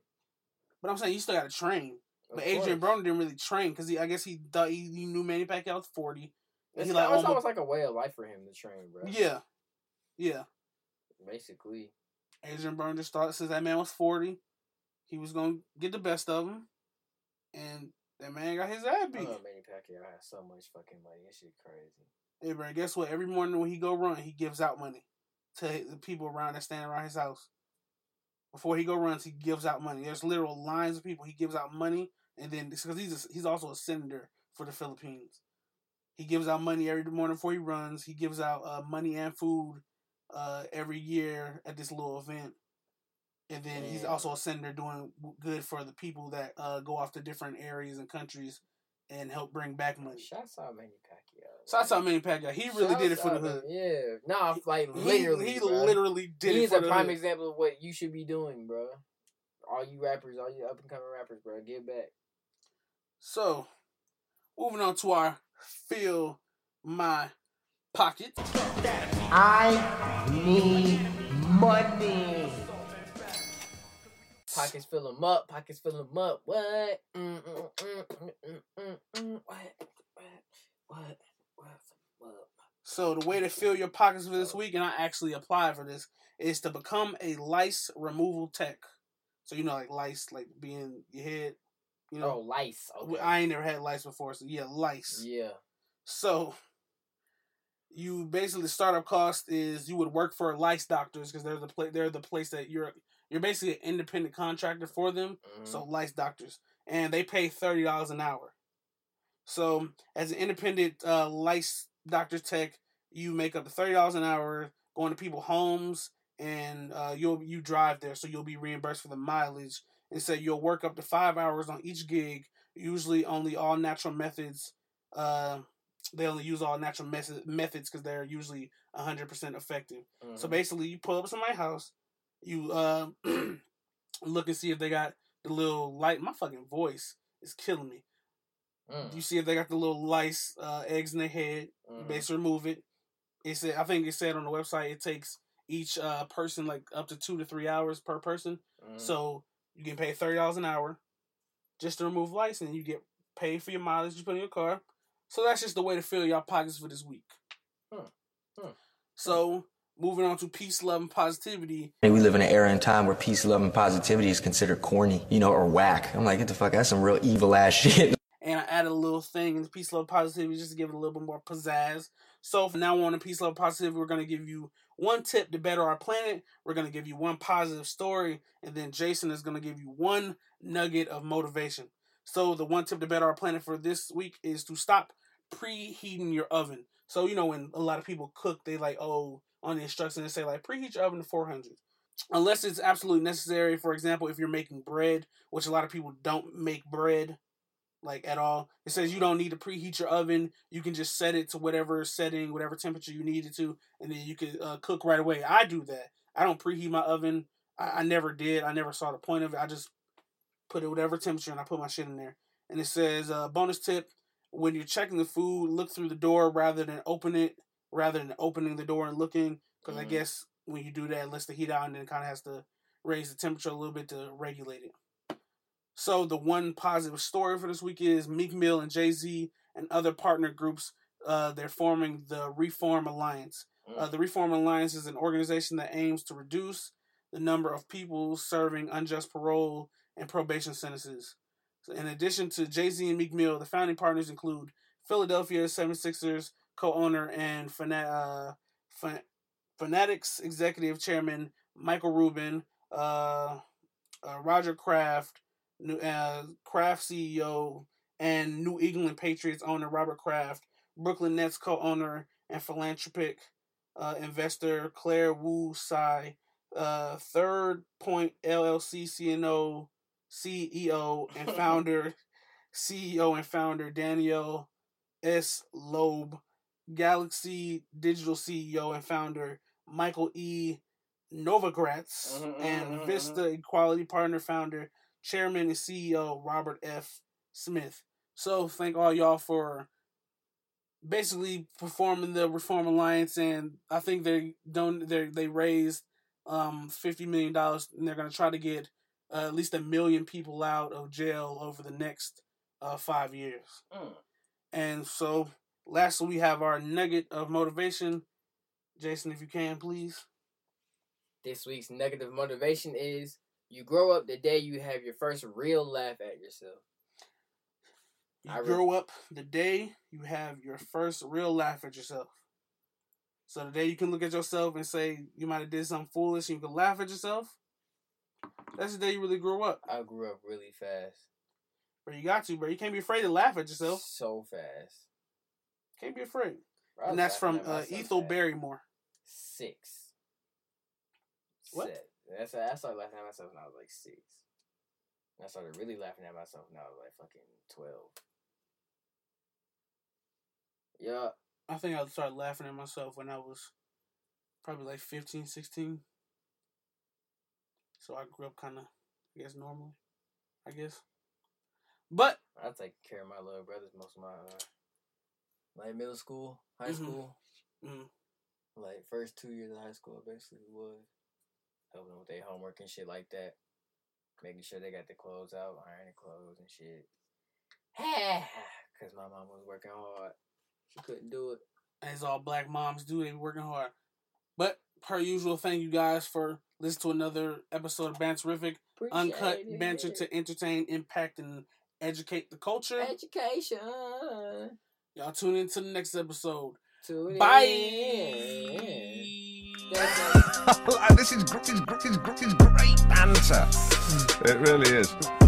but I'm saying you still got to train. But Adrian Broner didn't really train because I guess he thought he, he knew Manny Pacquiao was forty. It's, he like, it's almost like a way of life for him to train, bro. Yeah, yeah. Basically, Adrian Broner just thought since that man was forty, he was gonna get the best of him, and that man got his ass beat. Oh, Manny Pacquiao has so much fucking money. That shit crazy. Hey, bro, guess what? Every morning when he go run, he gives out money to the people around that stand around his house. Before he go runs, he gives out money. There's literal lines of people. He gives out money, and then because he's a, he's also a senator for the Philippines, he gives out money every morning before he runs. He gives out uh, money and food uh, every year at this little event, and then he's also a senator doing good for the people that uh, go off to different areas and countries and help bring back money. Shouts out Manny Pacquiao. Shouts out Manny Pacquiao. He really Shouts did it for the hood. Yeah. No, like literally. He, he literally did he it for the hood. He's a prime example of what you should be doing, bro. All you rappers, all you up and coming rappers, bro, give back. So, moving on to our Fill My Pocket. I need money. Pockets fill them up. Pockets fill them up. What? Mm, mm, mm, mm, mm, mm, mm. What? What? What? What? What? So the way to fill your pockets for this week, and I actually applied for this, is to become a lice removal tech. So you know, like lice, like being your head. You know, oh, lice. Okay. I ain't never had lice before, so yeah, lice. Yeah. So you basically startup cost is you would work for lice doctors because they're the pla- they're the place that you're. You're basically an independent contractor for them, mm-hmm. so lice doctors, and they pay thirty dollars an hour. So as an independent uh, lice doctor tech, you make up to thirty dollars an hour, going to people's homes, and uh, you'll you drive there, so you'll be reimbursed for the mileage. And so you'll work up to five hours on each gig, usually only all natural methods. Uh, they only use all natural mes- methods because they're usually one hundred percent effective. Mm-hmm. So basically, you pull up to my house. You uh, look and see if they got the little light. My fucking voice is killing me. Mm. You see if they got the little lice uh, eggs in their head. Mm. You basically remove it. It said, I think it said on the website it takes each uh, person like up to two to three hours per person. Mm. So you can pay thirty dollars an hour just to remove lice, and you get paid for your mileage you put in your car. So that's just the way to fill your pockets for this week. Mm. Mm. So... moving on to peace, love, and positivity. We live in an era and time where peace, love, and positivity is considered corny, you know, or whack. I'm like, get the fuck, that's some real evil-ass shit. And I added a little thing in peace, love, positivity just to give it a little bit more pizzazz. So from now on in peace, love, positivity, we're going to give you one tip to better our planet. We're going to give you one positive story. And then Jason is going to give you one nugget of motivation. So the one tip to better our planet for this week is to stop preheating your oven. So, you know, when a lot of people cook, they like, oh... on the instructions, they say, like, preheat your oven to four hundred. Unless it's absolutely necessary. For example, if you're making bread, which a lot of people don't make bread, like, at all. It says you don't need to preheat your oven. You can just set it to whatever setting, whatever temperature you need it to, and then you can uh, cook right away. I do that. I don't preheat my oven. I-, I never did. I never saw the point of it. I just put it whatever temperature, and I put my shit in there. And it says, uh, bonus tip, when you're checking the food, look through the door rather than open it. Rather than opening the door and looking, because mm-hmm. I guess when you do that, it lets the heat out and then kind of has to raise the temperature a little bit to regulate it. So the one positive story for this week is Meek Mill and Jay-Z and other partner groups, uh, they're forming the Reform Alliance. Mm-hmm. Uh, the Reform Alliance is an organization that aims to reduce the number of people serving unjust parole and probation sentences. So in addition to Jay-Z and Meek Mill, the founding partners include Philadelphia seventy-sixers, co-owner and Fanatics uh, Fanatics executive chairman Michael Rubin, uh, uh, Roger Kraft, uh, Kraft C E O and New England Patriots owner Robert Kraft, Brooklyn Nets co-owner and philanthropic uh, investor Claire Wu Tsai, uh, Third Point L L C C N O, C E O and founder C E O and founder Danielle S. Loeb. Galaxy Digital C E O and founder Michael E. Novogratz mm-hmm, and mm-hmm, Vista mm-hmm. Equality Partner founder, chairman and C E O Robert F. Smith. So thank all y'all for basically performing the Reform Alliance, and I think they don't they they raised um fifty million dollars, and they're gonna try to get uh, at least a million people out of jail over the next uh, five years. Mm. And so. Lastly, we have our nugget of motivation. Jason, if you can, please. This week's nugget of motivation is you grow up the day you have your first real laugh at yourself. You I grow re- up the day you have your first real laugh at yourself. So the day you can look at yourself and say you might have did something foolish and you can laugh at yourself, that's the day you really grow up. I grew up really fast. Bro, you got to, bro. You can't be afraid to laugh at yourself. So fast. Can't be afraid. Bro, and that's from uh, Ethel that. Barrymore. Six. What? Seven. That's I started laughing at myself when I was like six. And I started really laughing at myself when I was like fucking twelve. Yeah. I think I started laughing at myself when I was probably like fifteen, sixteen. So I grew up kind of, I guess, normally. I guess. But I take care of my little brothers most of my uh, like middle school, high mm-hmm. school. Mm-hmm. Like first two years of high school, I basically was helping them with their homework and shit like that, making sure they got their clothes out, ironing clothes and shit. Cause my mom was working hard, she couldn't do it. As all black moms do, they be working hard. But per usual, thank you guys for listening to another episode of Banterific. Appreciate Uncut it. Banter to entertain, impact, and educate the culture. Education. Y'all tune in to the next episode. Tune Bye. In. This is great banter. It really is.